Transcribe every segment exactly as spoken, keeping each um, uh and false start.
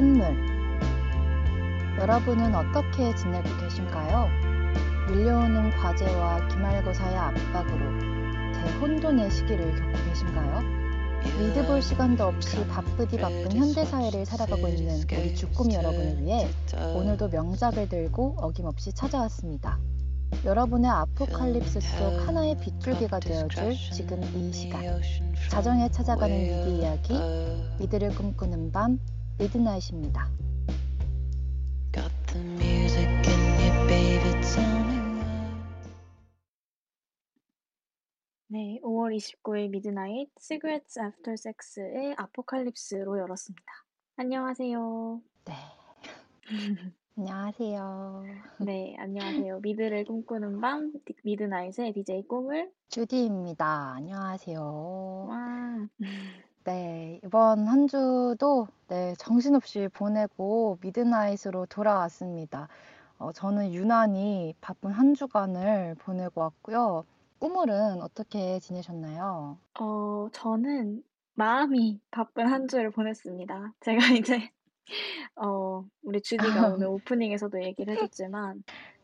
끝물. 여러분은 어떻게 지내고 계신가요? 밀려오는 과제와 기말고사의 압박으로 제 혼돈의 시기를 겪고 계신가요? 리드 볼 시간도 없이 바쁘디 바쁜 현대사회를 살아가고 있는 우리 주꾸미 여러분을 위해 오늘도 명작을 들고 어김없이 찾아왔습니다. 여러분의 아포칼립스 속 하나의 빗줄기가 되어줄 지금 이 시간, 자정에 찾아가는 미드 이야기, 미드를 꿈꾸는 밤, 미드나잇입니다. 네, 오월 이십구일 미드나잇 Cigarettes After Sex의 아포칼립스로 열었습니다. 안녕하세요. 네. 안녕하세요. 네, 안녕하세요. 미드를 꿈꾸는 밤, 미드나잇의 디제이 꿈을 주디입니다. 안녕하세요. 와. 네, 이번 한 주도 네, 정신없이 보내고 미드나잇으로 돌아왔습니다. 어, 저는 유난히 바쁜 한 주간을 보내고 왔고요. 꿈물은 어떻게 지내셨나요? 어, 저는 마음이 바쁜 한 주를 보냈습니다. 제가 이제 어, 우리 주디가 오늘 오프닝에서도 얘기를 해줬지만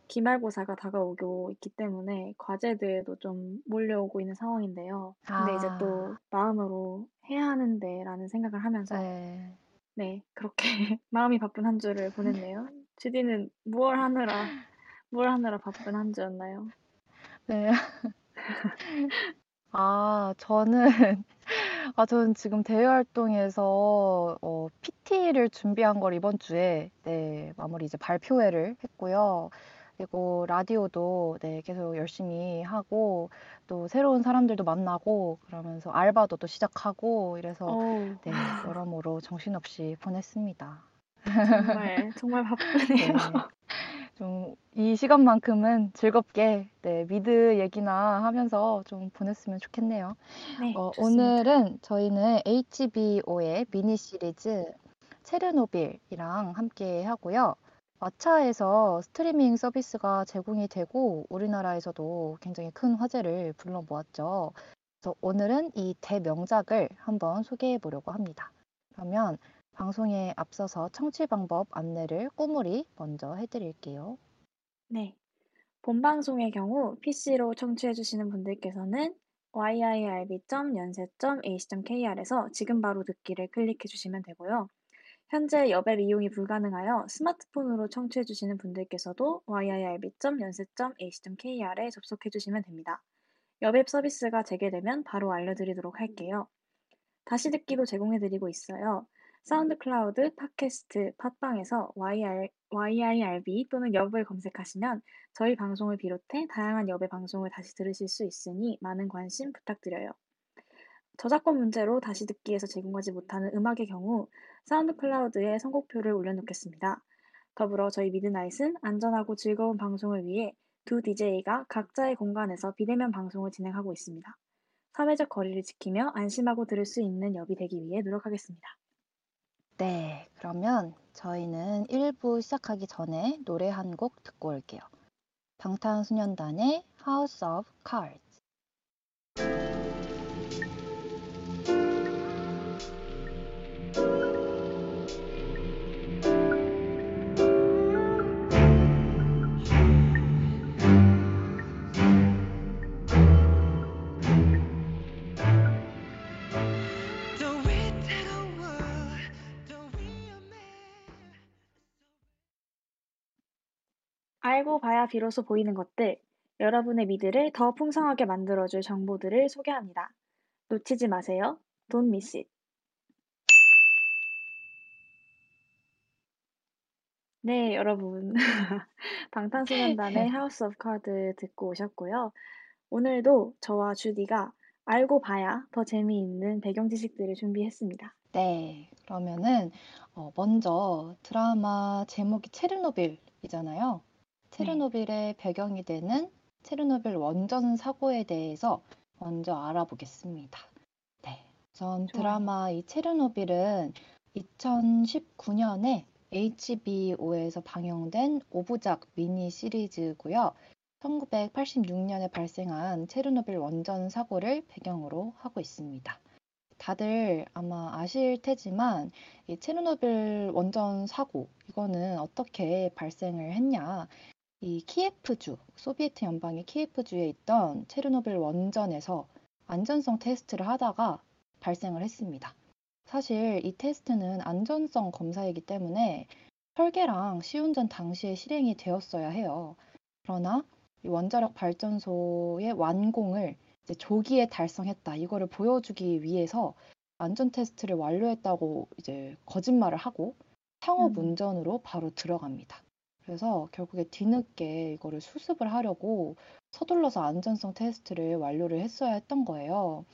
기말고사가 다가오고 있기 때문에 과제들도 좀 몰려오고 있는 상황인데요. 근데 아... 이제 또 마음으로 해야 하는데 라는 생각을 하면서 네, 네 그렇게 마음이 바쁜 한 주를 보냈네요. 주디는 무얼 하느라 뭘 하느라 바쁜 한 주였나요? 네. 아, 저는 아, 저는 지금 대외활동에서 어, 피티를 준비한 걸 이번 주에 네, 마무리 이제 발표회를 했고요. 그리고 라디오도 네, 계속 열심히 하고 또 새로운 사람들도 만나고 그러면서 알바도 또 시작하고 이래서 네, 여러모로 정신없이 보냈습니다. 정말 정말 바쁘네요. 네. 좀 이 시간만큼은 즐겁게 네, 미드 얘기나 하면서 좀 보냈으면 좋겠네요. 네, 어, 오늘은 저희는 에이치비오의 미니 시리즈 체르노빌이랑 함께 하고요. 왓챠에서 스트리밍 서비스가 제공이 되고 우리나라에서도 굉장히 큰 화제를 불러 모았죠. 그래서 오늘은 이 대명작을 한번 소개해 보려고 합니다. 그러면 방송에 앞서서 청취 방법 안내를 꼬물이 먼저 해드릴게요. 네, 본 방송의 경우 피씨로 청취해주시는 분들께서는 와이아이알비 점 연세 점 에이씨 점 케이알에서 지금 바로 듣기를 클릭해주시면 되고요. 현재 여백 이용이 불가능하여 스마트폰으로 청취해주시는 분들께서도 와이아이알비 점 연세 점 에이씨 점 케이알에 접속해주시면 됩니다. 여백 서비스가 재개되면 바로 알려드리도록 할게요. 다시 듣기도 제공해드리고 있어요. 사운드 클라우드, 팟캐스트, 팟빵에서 YR, 와이아이알비 또는 엽을 검색하시면 저희 방송을 비롯해 다양한 엽의 방송을 다시 들으실 수 있으니 많은 관심 부탁드려요. 저작권 문제로 다시 듣기에서 제공하지 못하는 음악의 경우 사운드 클라우드에 선곡표를 올려놓겠습니다. 더불어 저희 미드나잇은 안전하고 즐거운 방송을 위해 두 디제이가 각자의 공간에서 비대면 방송을 진행하고 있습니다. 사회적 거리를 지키며 안심하고 들을 수 있는 엽이 되기 위해 노력하겠습니다. 네, 그러면 저희는 일 부 시작하기 전에 노래 한 곡 듣고 올게요. 방탄소년단의 House of Cards. 알고 봐야 비로소 보이는 것들, 여러분의 미드를 더 풍성하게 만들어줄 정보들을 소개합니다. 놓치지 마세요. Don't miss it. 네, 여러분. 방탄소년단의 House of Cards 듣고 오셨고요. 오늘도 저와 주디가 알고 봐야 더 재미있는 배경 지식들을 준비했습니다. 네, 그러면은 어, 먼저 드라마 제목이 체르노빌이잖아요. 체르노빌의 네. 배경이 되는 체르노빌 원전 사고에 대해서 먼저 알아보겠습니다. 네, 전 드라마 이 체르노빌은 이천십구년에 에이치비오에서 방영된 오부작 미니 시리즈고요. 천구백팔십육년에 발생한 체르노빌 원전 사고를 배경으로 하고 있습니다. 다들 아마 아실 테지만 이 체르노빌 원전 사고 이거는 어떻게 발생을 했냐? 이 키예프주, 소비에트 연방의 키예프주에 있던 체르노빌 원전에서 안전성 테스트를 하다가 발생을 했습니다. 사실 이 테스트는 안전성 검사이기 때문에 설계랑 시운전 당시에 실행이 되었어야 해요. 그러나 이 원자력 발전소의 완공을 이제 조기에 달성했다. 이거를 보여주기 위해서 안전 테스트를 완료했다고 이제 거짓말을 하고 상업 운전으로 바로 들어갑니다. 그래서 결국에 뒤늦게 이거를 수습을 하려고 서둘러서 안전성 테스트를 완료를 했어야 했던 거예요.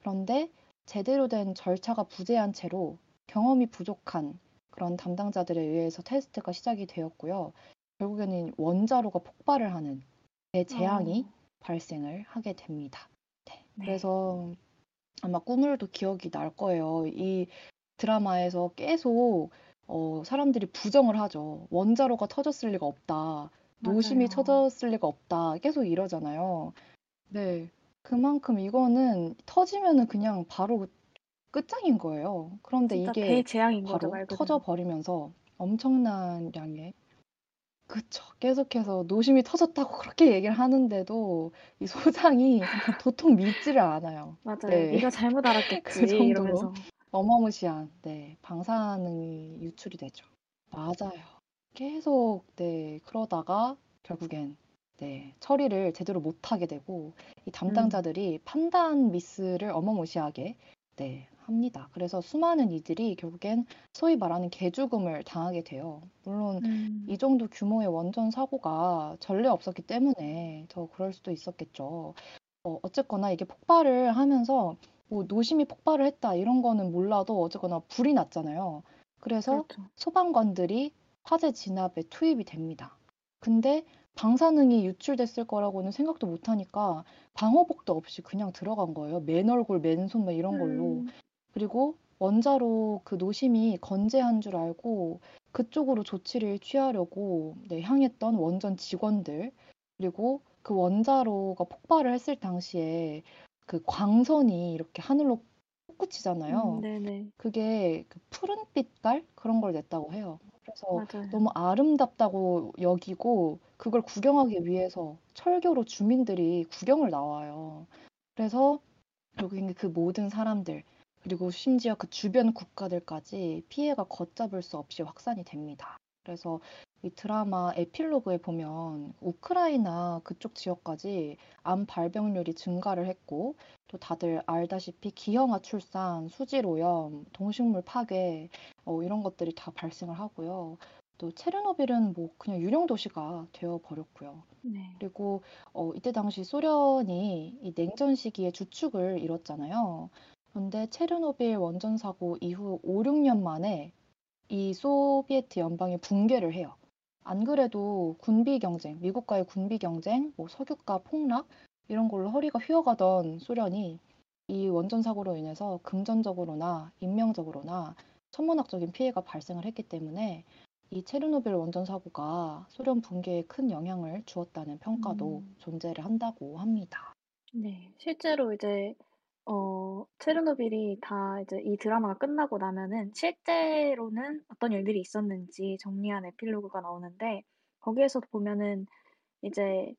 그런데 제대로 된 절차가 부재한 채로 경험이 부족한 그런 담당자들에 의해서 테스트가 시작이 되었고요. 결국에는 원자로가 폭발을 하는 대재앙이 어. 발생을 하게 됩니다. 네. 그래서 아마 꾸물도 기억이 날 거예요. 이 드라마에서 계속 어, 사람들이 부정을 하죠. 원자로가 터졌을 리가 없다. 노심이 맞아요. 터졌을 리가 없다. 계속 이러잖아요. 네, 그만큼 이거는 터지면은 그냥 바로 끝장인 거예요. 그런데 이게 대재앙인 바로 거죠, 터져버리면서 엄청난 양의 그쵸. 계속해서 노심이 터졌다고 그렇게 얘기를 하는데도 이 소장이 도통 믿지를 않아요. 맞아요. 네. 네가 잘못 알았겠지. 그 정도로 이러면서. 어마무시한 네, 방사능이 유출이 되죠. 맞아요. 계속 네, 그러다가 결국엔 네, 처리를 제대로 못하게 되고 이 담당자들이 음. 판단 미스를 어마무시하게 네, 합니다. 그래서 수많은 이들이 결국엔 소위 말하는 개죽음을 당하게 돼요. 물론 음. 이 정도 규모의 원전 사고가 전례 없었기 때문에 더 그럴 수도 있었겠죠. 어, 어쨌거나 이게 폭발을 하면서 뭐 노심이 폭발을 했다 이런 거는 몰라도 어쨌거나 불이 났잖아요. 그래서 그렇죠. 소방관들이 화재 진압에 투입이 됩니다. 근데 방사능이 유출됐을 거라고는 생각도 못하니까 방호복도 없이 그냥 들어간 거예요. 맨 얼굴, 맨손 막 이런 걸로. 음. 그리고 원자로 그 노심이 건재한 줄 알고 그쪽으로 조치를 취하려고 네, 향했던 원전 직원들 그리고 그 원자로가 폭발을 했을 당시에 그 광선이 이렇게 하늘로 솟구치잖아요. 음, 그게 그 푸른 빛깔 그런 걸 냈다고 해요. 그래서 맞아요. 너무 아름답다고 여기고 그걸 구경하기 위해서 철교로 주민들이 구경을 나와요. 그래서 결국엔 그 모든 사람들 그리고 심지어 그 주변 국가들까지 피해가 걷잡을 수 없이 확산이 됩니다. 그래서 이 드라마 에필로그에 보면 우크라이나 그쪽 지역까지 암 발병률이 증가를 했고 또 다들 알다시피 기형아 출산, 수질오염, 동식물 파괴 어, 이런 것들이 다 발생을 하고요. 또 체르노빌은 뭐 그냥 유령 도시가 되어버렸고요. 네. 그리고 어, 이때 당시 소련이 이 냉전 시기에 주축을 이뤘잖아요. 그런데 체르노빌 원전 사고 이후 오, 육 년 만에 이 소비에트 연방이 붕괴를 해요. 안 그래도 군비 경쟁, 미국과의 군비 경쟁, 뭐 석유가 폭락 이런 걸로 허리가 휘어가던 소련이 이 원전 사고로 인해서 금전적으로나 인명적으로나 천문학적인 피해가 발생을 했기 때문에 이 체르노빌 원전 사고가 소련 붕괴에 큰 영향을 주었다는 평가도 음. 존재를 한다고 합니다. 네, 실제로 이제 어, 체르노빌이 다 이제 이 드라마가 끝나고 나면은 실제로는 어떤 일들이 있었는지 정리한 에필로그가 나오는데 거기에서 보면은 이제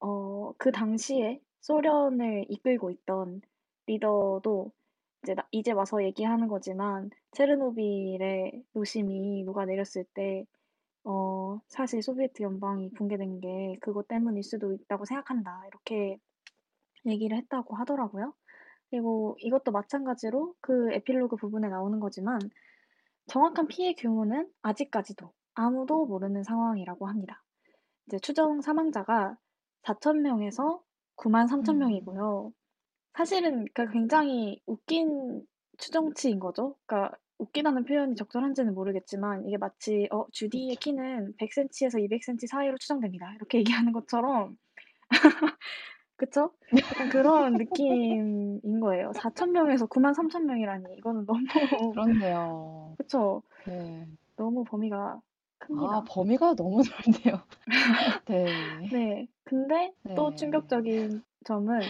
어, 그 당시에 소련을 이끌고 있던 리더도 이제, 나, 이제 와서 얘기하는 거지만 체르노빌의 노심이 녹아내렸을 때 어, 사실 소비에트 연방이 붕괴된 게 그것 때문일 수도 있다고 생각한다. 이렇게 얘기를 했다고 하더라고요. 그리고 이것도 마찬가지로 그 에필로그 부분에 나오는 거지만 정확한 피해 규모는 아직까지도 아무도 모르는 상황이라고 합니다. 이제 추정 사망자가 사천 명에서 구만 삼천 명이고요. 사실은 굉장히 웃긴 추정치인 거죠. 그러니까 웃기다는 표현이 적절한지는 모르겠지만 이게 마치 어, 주디의 키는 백 센티미터에서 이백 센티미터 사이로 추정됩니다. 이렇게 얘기하는 것처럼 그쵸? 약간 그런 느낌인 거예요. 사천 명에서 구만 삼천 명이라니. 이거는 너무. 그렇네요. 그쵸? 네. 너무 범위가 큽니다. 아, 범위가 너무 넓네요. 네. 네. 근데 네. 또 충격적인 점은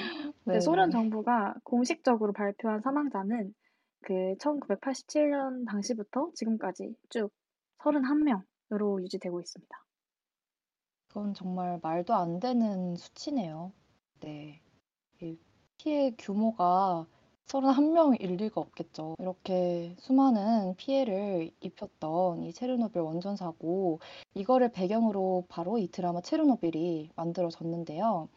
네. 소련 정부가 공식적으로 발표한 사망자는 그 천구백팔십칠 년 당시부터 지금까지 쭉 삼십일 명으로 유지되고 있습니다. 그건 정말 말도 안 되는 수치네요. 네, 이 피해 규모가 삼십일 명일 리가 없겠죠. 이렇게 수많은 피해를 입혔던 이 체르노빌 원전 사고, 이거를 배경으로 바로 이 드라마 체르노빌이 만들어졌는데요.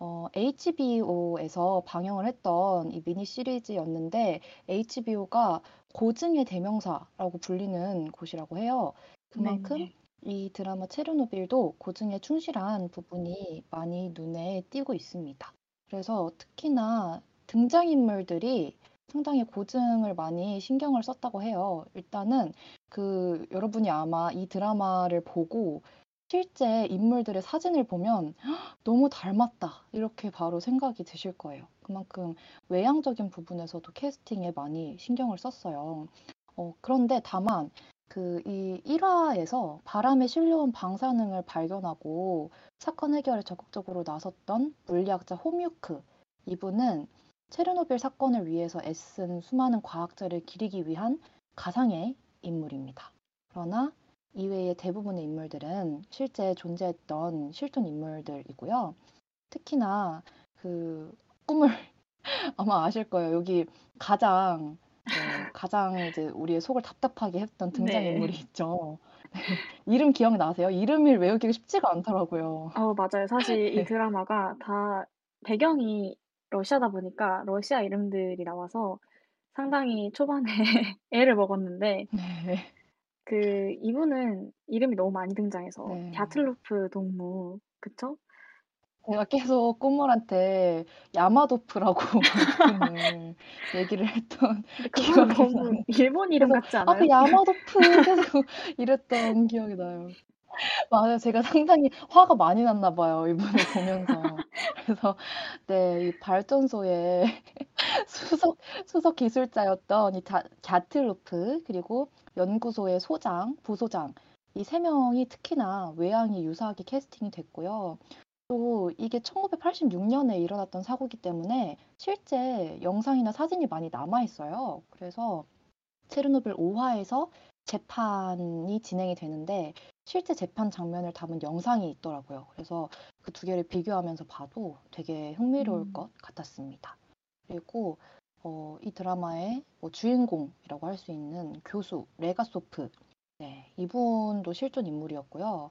어, 에이치비오에서 방영을 했던 이 미니 시리즈였는데 에이치비오가 고증의 대명사라고 불리는 곳이라고 해요. 그만큼 네. 이 드라마 체르노빌도 고증에 충실한 부분이 많이 눈에 띄고 있습니다. 그래서 특히나 등장인물들이 상당히 고증을 많이 신경을 썼다고 해요. 일단은 그 여러분이 아마 이 드라마를 보고 실제 인물들의 사진을 보면 너무 닮았다 이렇게 바로 생각이 드실 거예요. 그만큼 외향적인 부분에서도 캐스팅에 많이 신경을 썼어요. 어, 그런데 다만 그 이 일 화에서 바람에 실려온 방사능을 발견하고 사건 해결에 적극적으로 나섰던 물리학자 호뮤크, 이분은 체르노빌 사건을 위해서 애쓴 수많은 과학자를 기리기 위한 가상의 인물입니다. 그러나 이외의 대부분의 인물들은 실제 존재했던 실존 인물들이고요. 특히나 그 꿈을 아마 아실 거예요. 여기 가장 어, 가장 이제 우리의 속을 답답하게 했던 등장인물이 네. 있죠. 이름 기억나세요? 이름을 외우기가 쉽지가 않더라고요. 어, 맞아요. 사실 이 네. 드라마가 다 배경이 러시아다 보니까 러시아 이름들이 나와서 상당히 초반에 애를 먹었는데 네. 그 이분은 이름이 너무 많이 등장해서 네. 갸틀로프 동무, 그쵸? 제가 계속 꼬물한테 야마도프라고 얘기를 했던 기억이 나요. 일본 이름 그래서, 같지 않아요? 아, 그 야마도프 계속 이랬던 기억이 나요. 맞아요. 제가 상당히 화가 많이 났나 봐요. 이분을 보면서. 그래서 네, 이 발전소의 수석, 수석 기술자였던 이 자, 갸틀로프, 그리고 연구소의 소장, 부소장, 이 세 명이 특히나 외향이 유사하게 캐스팅이 됐고요. 또 이게 천구백팔십육 년에 일어났던 사고이기 때문에 실제 영상이나 사진이 많이 남아있어요. 그래서 체르노빌 오 화에서 재판이 진행이 되는데 실제 재판 장면을 담은 영상이 있더라고요. 그래서 그 두 개를 비교하면서 봐도 되게 흥미로울 음. 것 같았습니다. 그리고 어, 이 드라마의 뭐 주인공이라고 할 수 있는 교수 레가소프, 네, 이분도 실존 인물이었고요.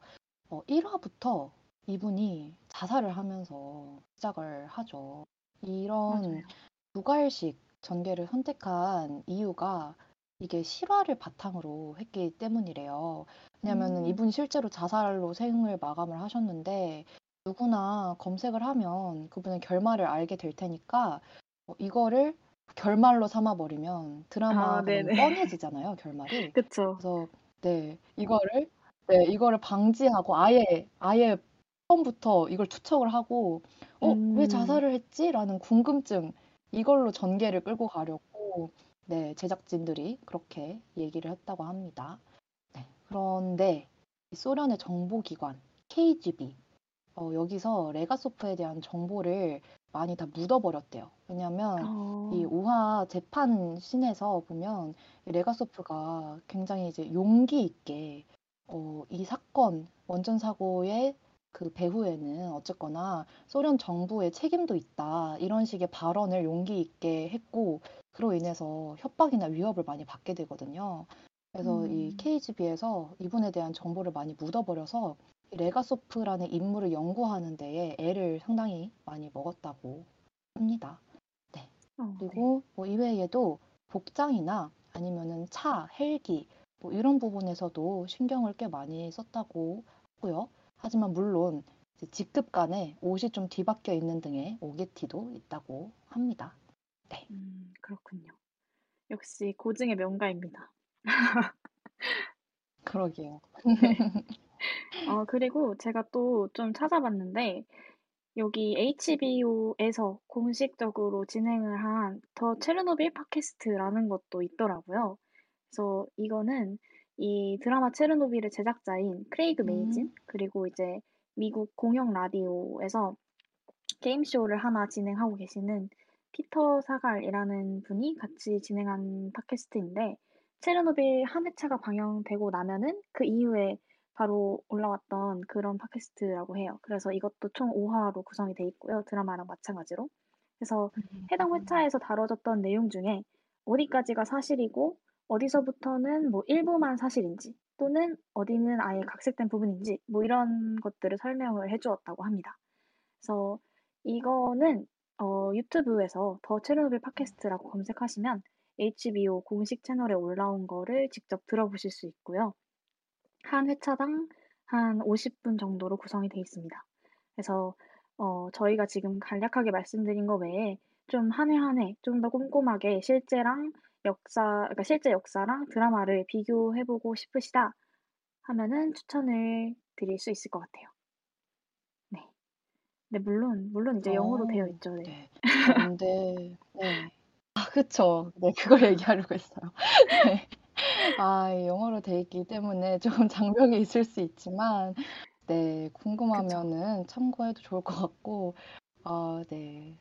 어, 일 화부터 이분이 자살을 하면서 시작을 하죠. 이런 맞아요. 누갈식 전개를 선택한 이유가 이게 실화를 바탕으로 했기 때문이래요. 왜냐하면 음. 이분이 실제로 자살로 생을 마감을 하셨는데 누구나 검색을 하면 그분의 결말을 알게 될 테니까 어, 이거를 결말로 삼아버리면 드라마가 아, 뻔해지잖아요. 결말이. 그쵸. 그래서 네 이거를 네 이거를 방지하고 아예 아예 처음부터 이걸 투척을 하고 어, 음. 왜 자살을 했지라는 궁금증, 이걸로 전개를 끌고 가려고 네 제작진들이 그렇게 얘기를 했다고 합니다. 네, 그런데 이 소련의 정보기관 케이지비, 어, 여기서 레가소프에 대한 정보를 많이 다 묻어버렸대요. 왜냐하면 어... 이 오 화 재판 씬에서 보면 레가소프가 굉장히 이제 용기 있게 어, 이 사건 원전 사고의 그 배후에는 어쨌거나 소련 정부의 책임도 있다, 이런 식의 발언을 용기 있게 했고 그로 인해서 협박이나 위협을 많이 받게 되거든요. 그래서 음. 이 케이지비에서 이분에 대한 정보를 많이 묻어버려서 레가소프라는 인물을 연구하는 데에 애를 상당히 많이 먹었다고 합니다. 네. 어, 그리고 네. 뭐 이외에도 복장이나 아니면은 차, 헬기 뭐 이런 부분에서도 신경을 꽤 많이 썼다고 하고요. 하지만 물론 직급 간에 옷이 좀 뒤바뀌어 있는 등의 오게티도 있다고 합니다. 네. 음, 그렇군요. 역시 고증의 명가입니다. 그러게요. 네. 아, 그리고 제가 또 좀 찾아봤는데 여기 에이치비오에서 공식적으로 진행을 한 더 체르노빌 팟캐스트라는 것도 있더라고요. 그래서 이거는 이 드라마 체르노빌의 제작자인 크레이그 메이진, 음. 그리고 이제 미국 공영 라디오에서 게임쇼를 하나 진행하고 계시는 피터 사갈이라는 분이 같이 진행한 팟캐스트인데, 체르노빌 한 회차가 방영되고 나면은 그 이후에 바로 올라왔던 그런 팟캐스트라고 해요. 그래서 이것도 총 오 화로 구성이 돼 있고요. 드라마랑 마찬가지로. 그래서 해당 회차에서 다뤄졌던 내용 중에 어디까지가 사실이고 어디서부터는 뭐 일부만 사실인지 또는 어디는 아예 각색된 부분인지 뭐 이런 것들을 설명을 해주었다고 합니다. 그래서 이거는 어, 유튜브에서 더 체르노빌 팟캐스트라고 검색하시면 에이치비오 공식 채널에 올라온 거를 직접 들어보실 수 있고요. 한 회차당 한 오십 분 정도로 구성이 돼 있습니다. 그래서 어, 저희가 지금 간략하게 말씀드린 거 외에 좀 한 회 한 회 좀 더 꼼꼼하게 실제랑 역사, 그러니까 실제 역사랑 드라마를 비교해보고 싶으시다 하면은 추천을 드릴 수 있을 것 같아요. 네, 네 물론 물론 이제 어, 영어로 되어 있죠. 네. 네. 근데 네. 아 그쵸. 네 그걸 얘기하려고 했어요. 네. 아 영어로 되어 있기 때문에 좀 장벽이 있을 수 있지만, 네 궁금하면은 그쵸. 참고해도 좋을 것 같고, 아 네.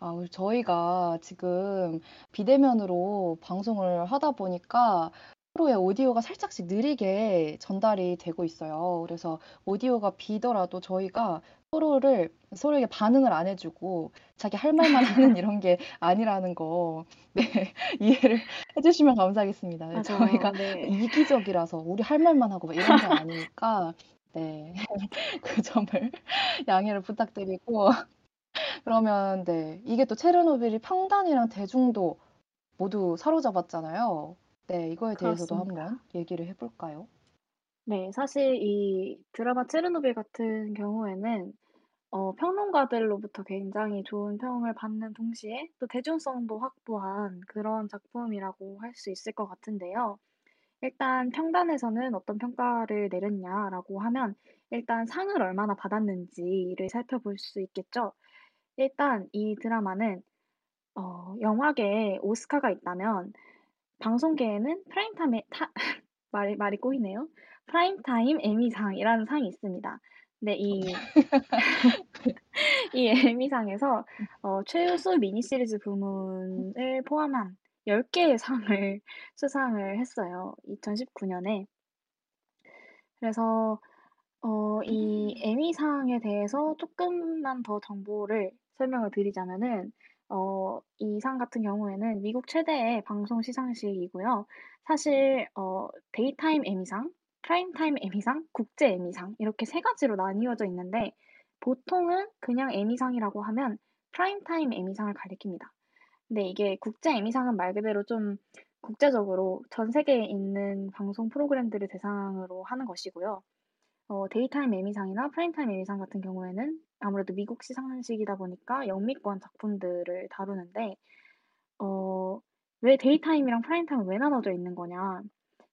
아, 저희가 지금 비대면으로 방송을 하다 보니까 서로의 오디오가 살짝씩 느리게 전달이 되고 있어요. 그래서 오디오가 비더라도 저희가 서로를, 서로에게 반응을 안 해주고 자기 할 말만 하는 이런 게 아니라는 거, 네, 이해를 해주시면 감사하겠습니다. 맞아요. 저희가 네. 이기적이라서 우리 할 말만 하고 막 이런 게 아니니까, 네, 그 점을 양해를 부탁드리고, 그러면 네 이게 또 체르노빌이 평단이랑 대중도 모두 사로잡았잖아요. 네 이거에 대해서도 그렇습니다. 한번 얘기를 해볼까요? 네 사실 이 드라마 체르노빌 같은 경우에는 어, 평론가들로부터 굉장히 좋은 평을 받는 동시에 또 대중성도 확보한 그런 작품이라고 할 수 있을 것 같은데요. 일단 평단에서는 어떤 평가를 내렸냐라고 하면 일단 상을 얼마나 받았는지를 살펴볼 수 있겠죠. 일단 이 드라마는 어, 영화계에 오스카가 있다면 방송계에는 프라임타임 타, 말이, 말이 꼬이네요. 프라임타임 에미상이라는 상이 있습니다. 근데 이, 이 에미상에서 어, 최우수 미니시리즈 부문을 포함한 열 개의 상을 수상을 했어요. 이천십구 년에. 그래서 어, 이 에미상에 대해서 조금만 더 정보를 설명을 드리자면은 어, 이 상 같은 경우에는 미국 최대의 방송 시상식이고요. 사실 어, 데이타임 에미상, 프라임타임 에미상, 국제 에미상 이렇게 세 가지로 나뉘어져 있는데, 보통은 그냥 에미상이라고 하면 프라임타임 에미상을 가리킵니다. 근데 이게 국제 에미상은 말 그대로 좀 국제적으로 전 세계에 있는 방송 프로그램들을 대상으로 하는 것이고요. 어, 데이타임 에미상이나 프라임타임 에미상 같은 경우에는 아무래도 미국 시상식이다 보니까 영미권 작품들을 다루는데, 어, 왜 데이타임이랑 프라임타임은 왜 나눠져 있는 거냐?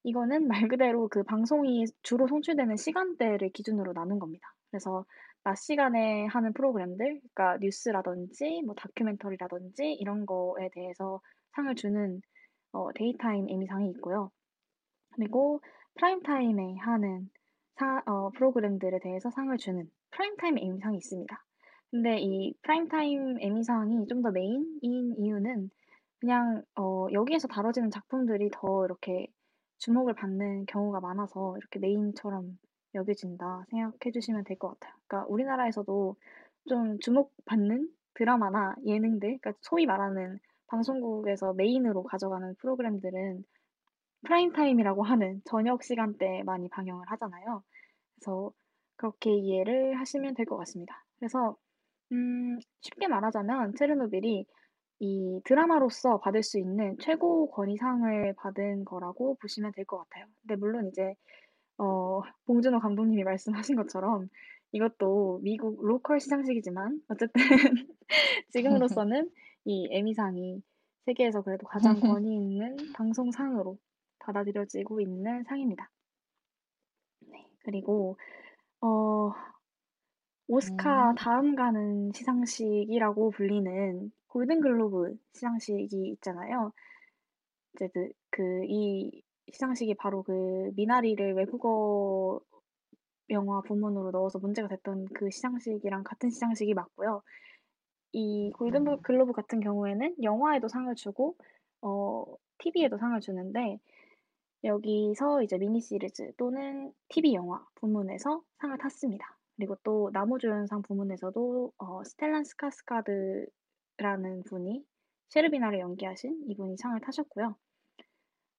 이거는 말 그대로 그 방송이 주로 송출되는 시간대를 기준으로 나눈 겁니다. 그래서 낮 시간에 하는 프로그램들, 그러니까 뉴스라든지 뭐 다큐멘터리라든지 이런 거에 대해서 상을 주는 어, 데이타임 에미상이 있고요. 그리고 프라임타임에 하는 사, 어, 프로그램들에 대해서 상을 주는 프라임타임 에미상이 있습니다. 근데 이 프라임타임 에미상이 좀 더 메인인 이유는 그냥 어, 여기에서 다뤄지는 작품들이 더 이렇게 주목을 받는 경우가 많아서 이렇게 메인처럼 여겨진다 생각해 주시면 될 것 같아요. 그러니까 우리나라에서도 좀 주목받는 드라마나 예능들, 그러니까 소위 말하는 방송국에서 메인으로 가져가는 프로그램들은 프라임타임이라고 하는 저녁 시간대에 많이 방영을 하잖아요. 그래서 그렇게 이해를 하시면 될 것 같습니다. 그래서 음, 쉽게 말하자면 체르노빌이 이 드라마로서 받을 수 있는 최고 권위상을 받은 거라고 보시면 될 것 같아요. 근데 물론 이제 어, 봉준호 감독님이 말씀하신 것처럼 이것도 미국 로컬 시상식이지만 어쨌든 지금으로서는 이 에미상이 세계에서 그래도 가장 권위 있는 방송상으로 받아들여지고 있는 상입니다. 네, 그리고 어, 오스카 음. 다음 가는 시상식이라고 불리는 골든글로브 시상식이 있잖아요. 이제 그, 그 이 시상식이 바로 그 미나리를 외국어 영화 부문으로 넣어서 문제가 됐던 그 시상식이랑 같은 시상식이 맞고요. 이 골든 글로브 같은 경우에는 영화에도 상을 주고 어, 티비에도 상을 주는데 여기서 이제 미니시리즈 또는 티비 영화 부문에서 상을 탔습니다. 그리고 또 남우조연상 부문에서도 어, 스텔란 스카스카드라는 분이 셰르비나를 연기하신 이분이 상을 타셨고요.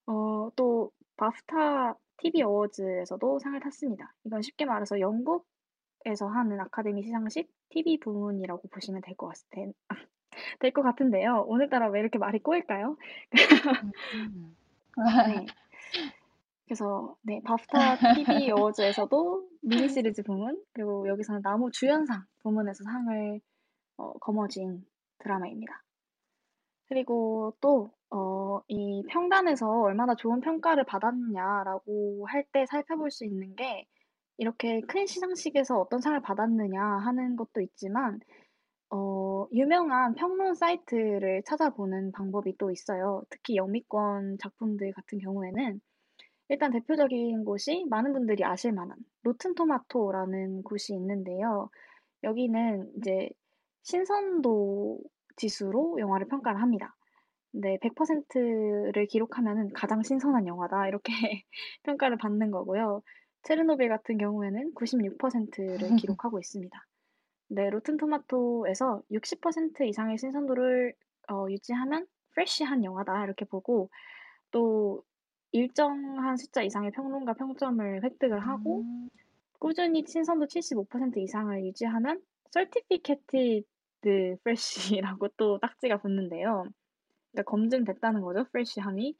어, 또 바프타 티비 어워즈에서도 상을 탔습니다. 이건 쉽게 말해서 영국에서 하는 아카데미 시상식 티비 부문이라고 보시면 될 것 같은, 될 것 같은데요. 오늘따라 왜 이렇게 말이 꼬일까요? 네. 그래서 네 바프타 티비 어워즈에서도 미니시리즈 부문 그리고 여기서는 남우 주연상 부문에서 상을 어, 거머쥔 드라마입니다. 그리고 또 어, 이 평단에서 얼마나 좋은 평가를 받았느냐라고 할 때 살펴볼 수 있는 게 이렇게 큰 시상식에서 어떤 상을 받았느냐 하는 것도 있지만 어, 유명한 평론 사이트를 찾아보는 방법이 또 있어요. 특히 영미권 작품들 같은 경우에는 일단 대표적인 곳이 많은 분들이 아실 만한 로튼토마토라는 곳이 있는데요. 여기는 이제 신선도 지수로 영화를 평가를 합니다. 근데 백 퍼센트를 기록하면 가장 신선한 영화다 이렇게 평가를 받는 거고요. 체르노빌 같은 경우에는 구십육 퍼센트를 기록하고 있습니다. 네, 로튼토마토에서 육십 퍼센트 이상의 신선도를 어, 유지하면 프레쉬한 영화다 이렇게 보고 또 일정한 숫자 이상의 평론과 평점을 획득을 하고 음. 꾸준히 신선도 칠십오 퍼센트 이상을 유지하면 Certificated Fresh라고 또 딱지가 붙는데요. 그러니까 검증됐다는 거죠, Fresh함이.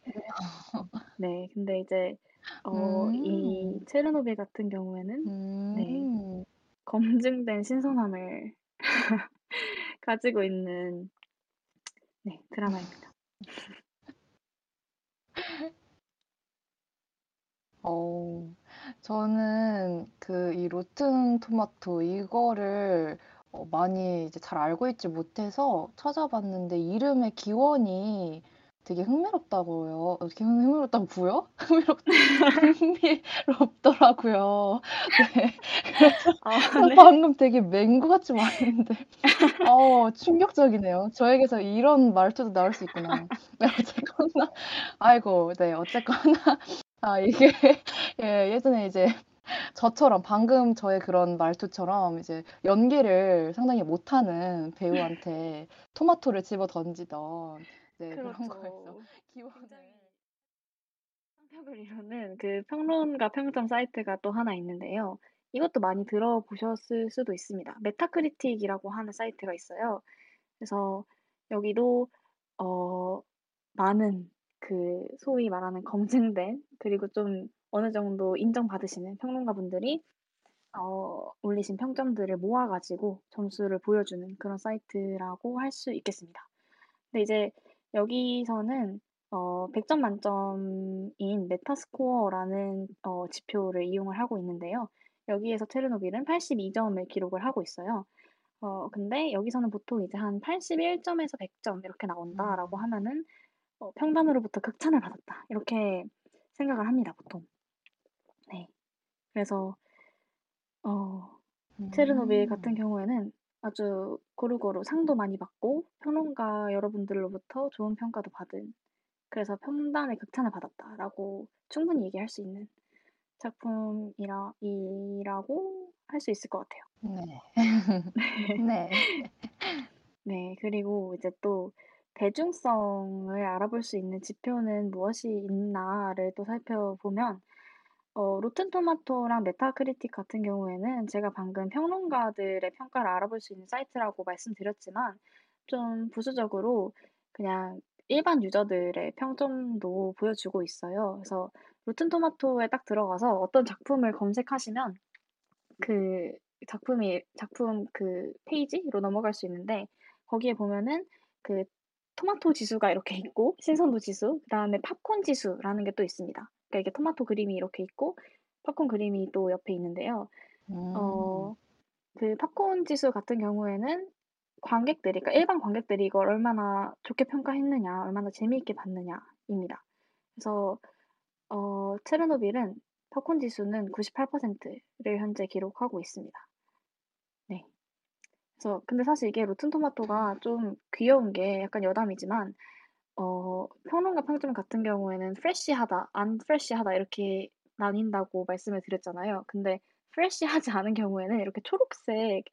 네, 근데 이제 어, 음. 이 체르노빌 같은 경우에는 음. 네, 검증된 신선함을 가지고 있는 네, 드라마입니다. 어, 저는 그 이 로튼 토마토 이거를 어, 많이 이제 잘 알고 있지 못해서 찾아봤는데 이름의 기원이 되게 흥미롭다고요. 되게 흥미롭다고요? 흥미롭다. 흥미롭더라고요. 네. 그래서 아, 네. 방금 되게 맹구같이 말했는데, 어 충격적이네요. 저에게서 이런 말투도 나올 수 있구나. 네, 어쨌거나, 아이고, 네 어쨌거나, 아 이게 예, 예전에 이제 저처럼 방금 저의 그런 말투처럼 이제 연기를 상당히 못하는 배우한테 토마토를 집어 던지던. 네, 그렇죠. 그런 거였죠. 기원을 상평을 이루는 그 평론가 평점 사이트가 또 하나 있는데요. 이것도 많이 들어보셨을 수도 있습니다. 메타크리틱이라고 하는 사이트가 있어요. 그래서 여기도 어, 많은 그 소위 말하는 검증된 그리고 좀 어느 정도 인정받으시는 평론가분들이 어, 올리신 평점들을 모아가지고 점수를 보여주는 그런 사이트라고 할 수 있겠습니다. 근데 이제 여기서는 어, 백 점 만점인 메타스코어라는 어, 지표를 이용을 하고 있는데요. 여기에서 체르노빌은 팔십이 점을 기록을 하고 있어요. 어, 근데 여기서는 보통 이제 한 팔십일 점에서 백 점 이렇게 나온다라고 하면은 어, 평단으로부터 극찬을 받았다 이렇게 생각을 합니다, 보통. 네. 그래서 어, 체르노빌 같은 경우에는 아주 고루고루 상도 많이 받고 평론가 여러분들로부터 좋은 평가도 받은 그래서 평단의 극찬을 받았다라고 충분히 얘기할 수 있는 작품이라고 할 수 있을 것 같아요. 네. 네. 네. 그리고 이제 또 대중성을 알아볼 수 있는 지표는 무엇이 있나를 또 살펴보면 어, 로튼토마토랑 메타크리틱 같은 경우에는 제가 방금 평론가들의 평가를 알아볼 수 있는 사이트라고 말씀드렸지만 좀 부수적으로 그냥 일반 유저들의 평점도 보여주고 있어요. 그래서 로튼토마토에 딱 들어가서 어떤 작품을 검색하시면 그 작품이 작품 그 페이지로 넘어갈 수 있는데 거기에 보면은 그 토마토 지수가 이렇게 있고 신선도 지수, 그다음에 팝콘 지수라는 게 또 있습니다. 그러니까 이게 토마토 그림이 이렇게 있고 팝콘 그림이 또 옆에 있는데요. 음. 어, 그 팝콘 지수 같은 경우에는 관객들이, 그러니까 일반 관객들이 이걸 얼마나 좋게 평가했느냐, 얼마나 재미있게 봤느냐입니다. 그래서 어, 체르노빌은 팝콘 지수는 구십팔 퍼센트를 현재 기록하고 있습니다. 네. 그래서 근데 사실 이게 로튼토마토가 좀 귀여운 게 약간 여담이지만 어, 평론가 평점 같은 경우에는 프레쉬하다, 안 프레쉬하다 이렇게 나뉜다고 말씀을 드렸잖아요. 근데 프레쉬하지 않은 경우에는 이렇게 초록색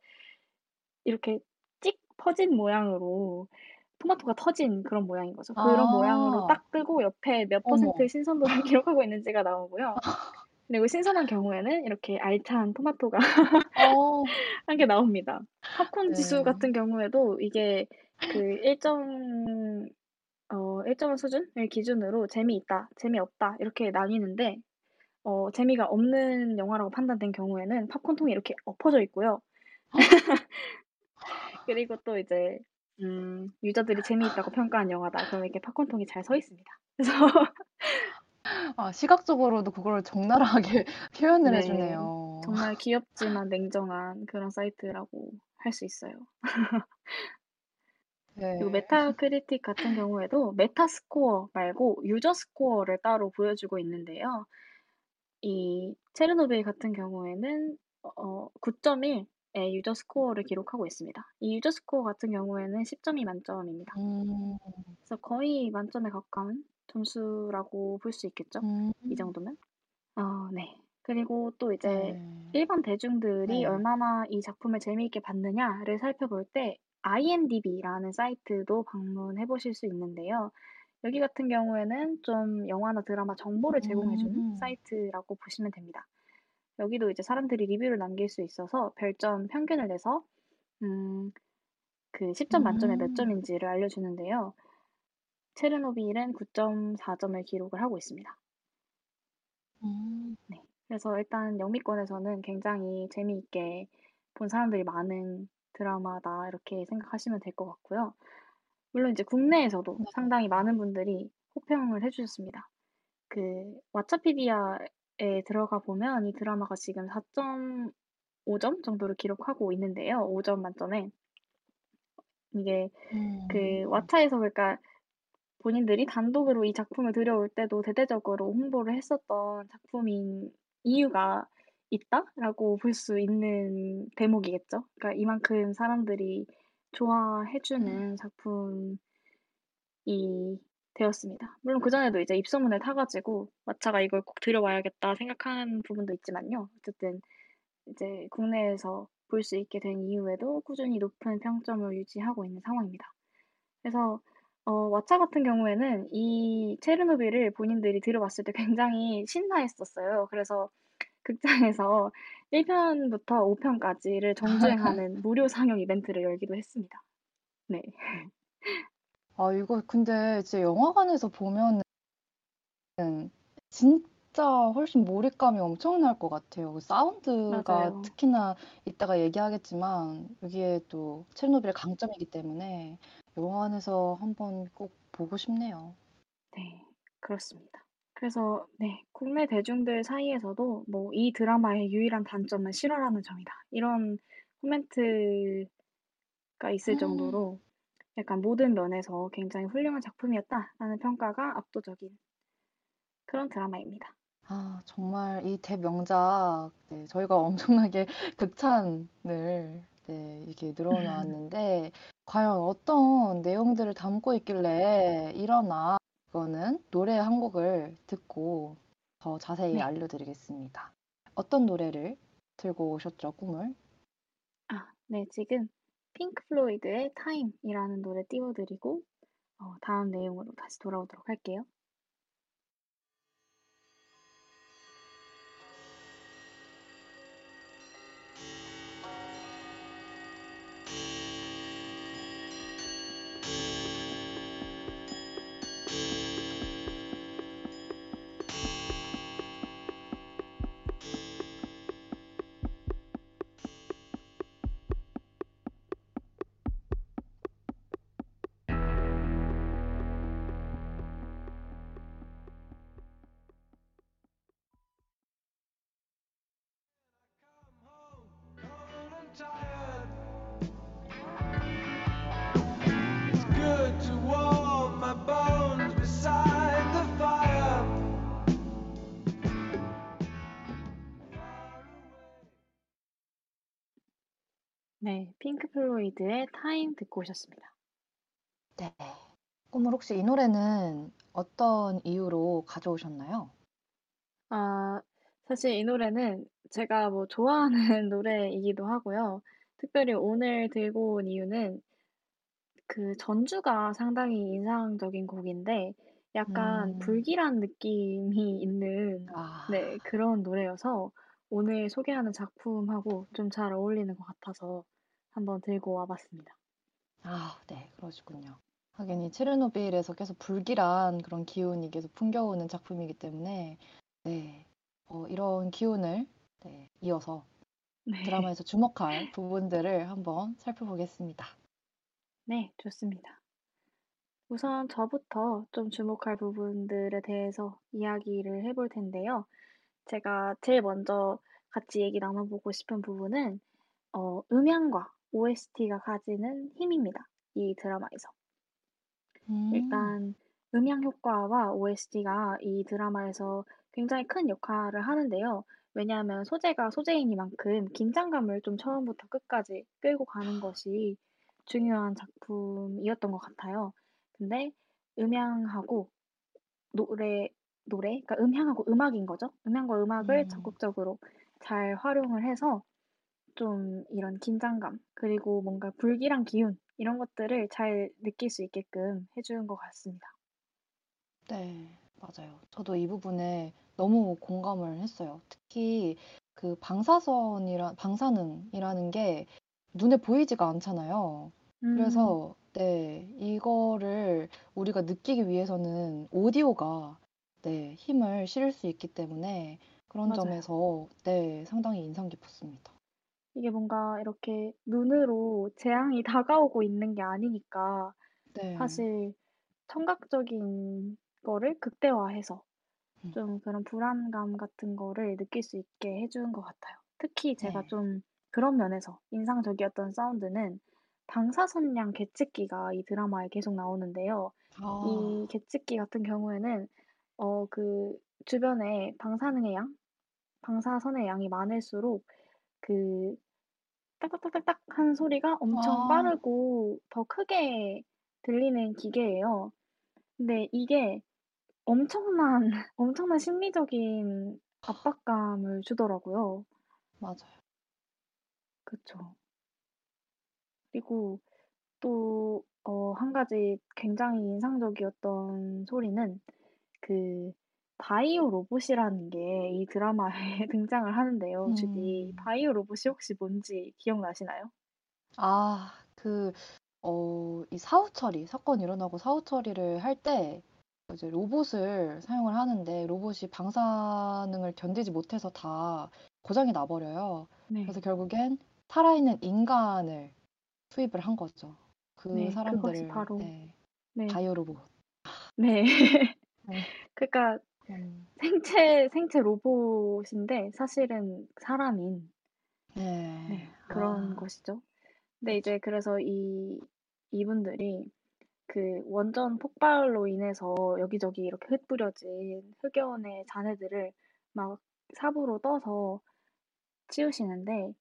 이렇게 찍 퍼진 모양으로 토마토가 터진 그런 모양인 거죠. 그런 아~ 모양으로 딱 뜨고 옆에 몇 퍼센트의 신선도를 기록하고 있는지가 나오고요. 그리고 신선한 경우에는 이렇게 알찬 토마토가 한 게 나옵니다. 팝콘 네. 지수 같은 경우에도 이게 그 일정 어, 일정한 수준을 기준으로 재미있다, 재미없다 이렇게 나뉘는데 어, 재미가 없는 영화라고 판단된 경우에는 팝콘통이 이렇게 엎어져 있고요. 그리고 또 이제 음, 유저들이 재미있다고 평가한 영화다. 그럼 이렇게 팝콘통이 잘 서 있습니다. 그래서 아, 시각적으로도 그걸 적나라하게 표현을 네, 해주네요. 정말 귀엽지만 냉정한 그런 사이트라고 할 수 있어요. 네. 그리고 메타크리틱 같은 경우에도 메타스코어 말고 유저스코어를 따로 보여주고 있는데요. 이 체르노빌 같은 경우에는 어, 구 점 일의 유저스코어를 기록하고 있습니다. 이 유저스코어 같은 경우에는 십 점이 만점입니다. 음. 그래서 거의 만점에 가까운 점수라고 볼 수 있겠죠. 음. 이 정도면. 어, 네. 그리고 또 이제 네. 일반 대중들이 네. 얼마나 이 작품을 재미있게 봤느냐를 살펴볼 때 아이엠디비라는 사이트도 방문해 보실 수 있는데요. 여기 같은 경우에는 좀 영화나 드라마 정보를 제공해주는 음. 사이트라고 보시면 됩니다. 여기도 이제 사람들이 리뷰를 남길 수 있어서 별점 평균을 내서 음, 그 십 점 만점에 음. 몇 점인지를 알려주는데요. 체르노빌은 구 점 사 점을 기록을 하고 있습니다. 음. 네, 그래서 일단 영미권에서는 굉장히 재미있게 본 사람들이 많은 드라마다 이렇게 생각하시면 될 것 같고요. 물론 이제 국내에서도 상당히 많은 분들이 호평을 해주셨습니다. 그 왓챠피디아에 들어가 보면 이 드라마가 지금 사 점 오 점 정도를 기록하고 있는데요. 오 점 만점에 이게 음. 그 왓챠에서 그러니까 본인들이 단독으로 이 작품을 들여올 때도 대대적으로 홍보를 했었던 작품인 이유가 있다라고 볼 수 있는 대목이겠죠. 그러니까 이만큼 사람들이 좋아해주는 작품이 되었습니다. 물론 그전에도 이제 입소문을 타가지고 왓챠가 이걸 꼭 들여와야겠다 생각한 부분도 있지만요. 어쨌든 이제 국내에서 볼 수 있게 된 이후에도 꾸준히 높은 평점을 유지하고 있는 상황입니다. 그래서 어, 왓챠 같은 경우에는 이 체르노빌을 본인들이 들여왔을 때 굉장히 신나했었어요. 그래서 극장에서 일 편부터 오 편까지를 정주행하는 무료 상영 이벤트를 열기도 했습니다. 네. 아, 이거 근데 이제 영화관에서 보면은 진짜 훨씬 몰입감이 엄청날 것 같아요. 사운드가 맞아요. 특히나 이따가 얘기하겠지만 여기에 또 체르노빌의 강점이기 때문에 영화관에서 한번 꼭 보고 싶네요. 네, 그렇습니다. 그래서 네, 국내 대중들 사이에서도 뭐 이 드라마의 유일한 단점은 실화라는 점이다. 이런 코멘트가 있을 음. 정도로 약간 모든 면에서 굉장히 훌륭한 작품이었다라는 평가가 압도적인 그런 드라마입니다. 아, 정말 이 대명작 네, 저희가 엄청나게 극찬을 네, 이렇게 늘어놨는데 과연 어떤 내용들을 담고 있길래 일어나 이거는 노래 한 곡을 듣고 더 자세히 네. 알려드리겠습니다. 어떤 노래를 들고 오셨죠, 꿈을? 아, 네, 지금 핑크 플로이드의 타임이라는 노래 띄워드리고 어, 다음 내용으로 다시 돌아오도록 할게요. 네, 핑크 플로이드의 타임 듣고 오셨습니다. 네. 오늘 혹시 이 노래는 어떤 이유로 가져오셨나요? 아, 사실 이 노래는 제가 뭐 좋아하는 노래이기도 하고요. 특별히 오늘 들고 온 이유는 그 전주가 상당히 인상적인 곡인데 약간 음. 불길한 느낌이 있는 아. 네, 그런 노래여서 오늘 소개하는 작품하고 좀 잘 어울리는 것 같아서 한번 들고 와봤습니다. 아, 네, 그러시군요. 하긴 이 체르노빌에서 계속 불길한 그런 기운이 계속 풍겨오는 작품이기 때문에 네, 어, 이런 기운을 네, 이어서 네. 드라마에서 주목할 부분들을 한번 살펴보겠습니다. 네, 좋습니다. 우선 저부터 좀 주목할 부분들에 대해서 이야기를 해볼 텐데요. 제가 제일 먼저 같이 얘기 나눠보고 싶은 부분은 어, 음향과 오에스티가 가지는 힘입니다. 이 드라마에서. 음. 일단 음향 효과와 오에스티가 이 드라마에서 굉장히 큰 역할을 하는데요. 왜냐하면 소재가 소재이니만큼 긴장감을 좀 처음부터 끝까지 끌고 가는 것이 중요한 작품이었던 것 같아요. 근데 음향하고 노래, 노래, 그러니까 음향하고 음악인 거죠. 음향과 음악을 음. 적극적으로 잘 활용을 해서 좀 이런 긴장감, 그리고 뭔가 불길한 기운, 이런 것들을 잘 느낄 수 있게끔 해주는 것 같습니다. 네, 맞아요. 저도 이 부분에 너무 공감을 했어요. 특히 그 방사선이라, 방사능이라는 게 눈에 보이지가 않잖아요. 음. 그래서 네, 이거를 우리가 느끼기 위해서는 오디오가 네, 힘을 실을 수 있기 때문에 그런 맞아요. 점에서 네, 상당히 인상 깊었습니다. 이게 뭔가 이렇게 눈으로 재앙이 다가오고 있는 게 아니니까 네. 사실 청각적인 거를 극대화해서 음. 좀 그런 불안감 같은 거를 느낄 수 있게 해주는 것 같아요. 특히 제가 네. 좀 그런 면에서 인상적이었던 사운드는 방사선량 계측기가 이 드라마에 계속 나오는데요. 아. 이 계측기 같은 경우에는 어, 그 주변에 방사능의 양, 방사선의 양이 많을수록 그 딱딱딱딱 한 소리가 엄청 아. 빠르고 더 크게 들리는 기계예요. 근데 이게 엄청난 엄청난 심리적인 압박감을 주더라고요. 맞아요. 그렇죠. 그리고 또 어, 한 가지 굉장히 인상적이었던 소리는 그 바이오 로봇이라는 게 이 드라마에 등장을 하는데요. 음. 주디, 바이오 로봇이 혹시 뭔지 기억나시나요? 아, 그, 어, 이 사후 처리, 사건 일어나고 사후 처리를 할 때 이제 로봇을 사용을 하는데 로봇이 방사능을 견디지 못해서 다 고장이 나버려요. 네. 그래서 결국엔 살아있는 인간을 투입을 한 거죠. 그 네, 사람들을 바로... 네, 네. 바이오 로봇. 네. 네. 그러니까 음. 생체 생체 로봇인데 사실은 사람인 네. 네, 그런 아. 것이죠. 근데 이제 그래서 이 이분들이 그 원전 폭발로 인해서 여기저기 이렇게 흩뿌려진 흑연의 잔해들을 막 삽으로 떠서 치우시는데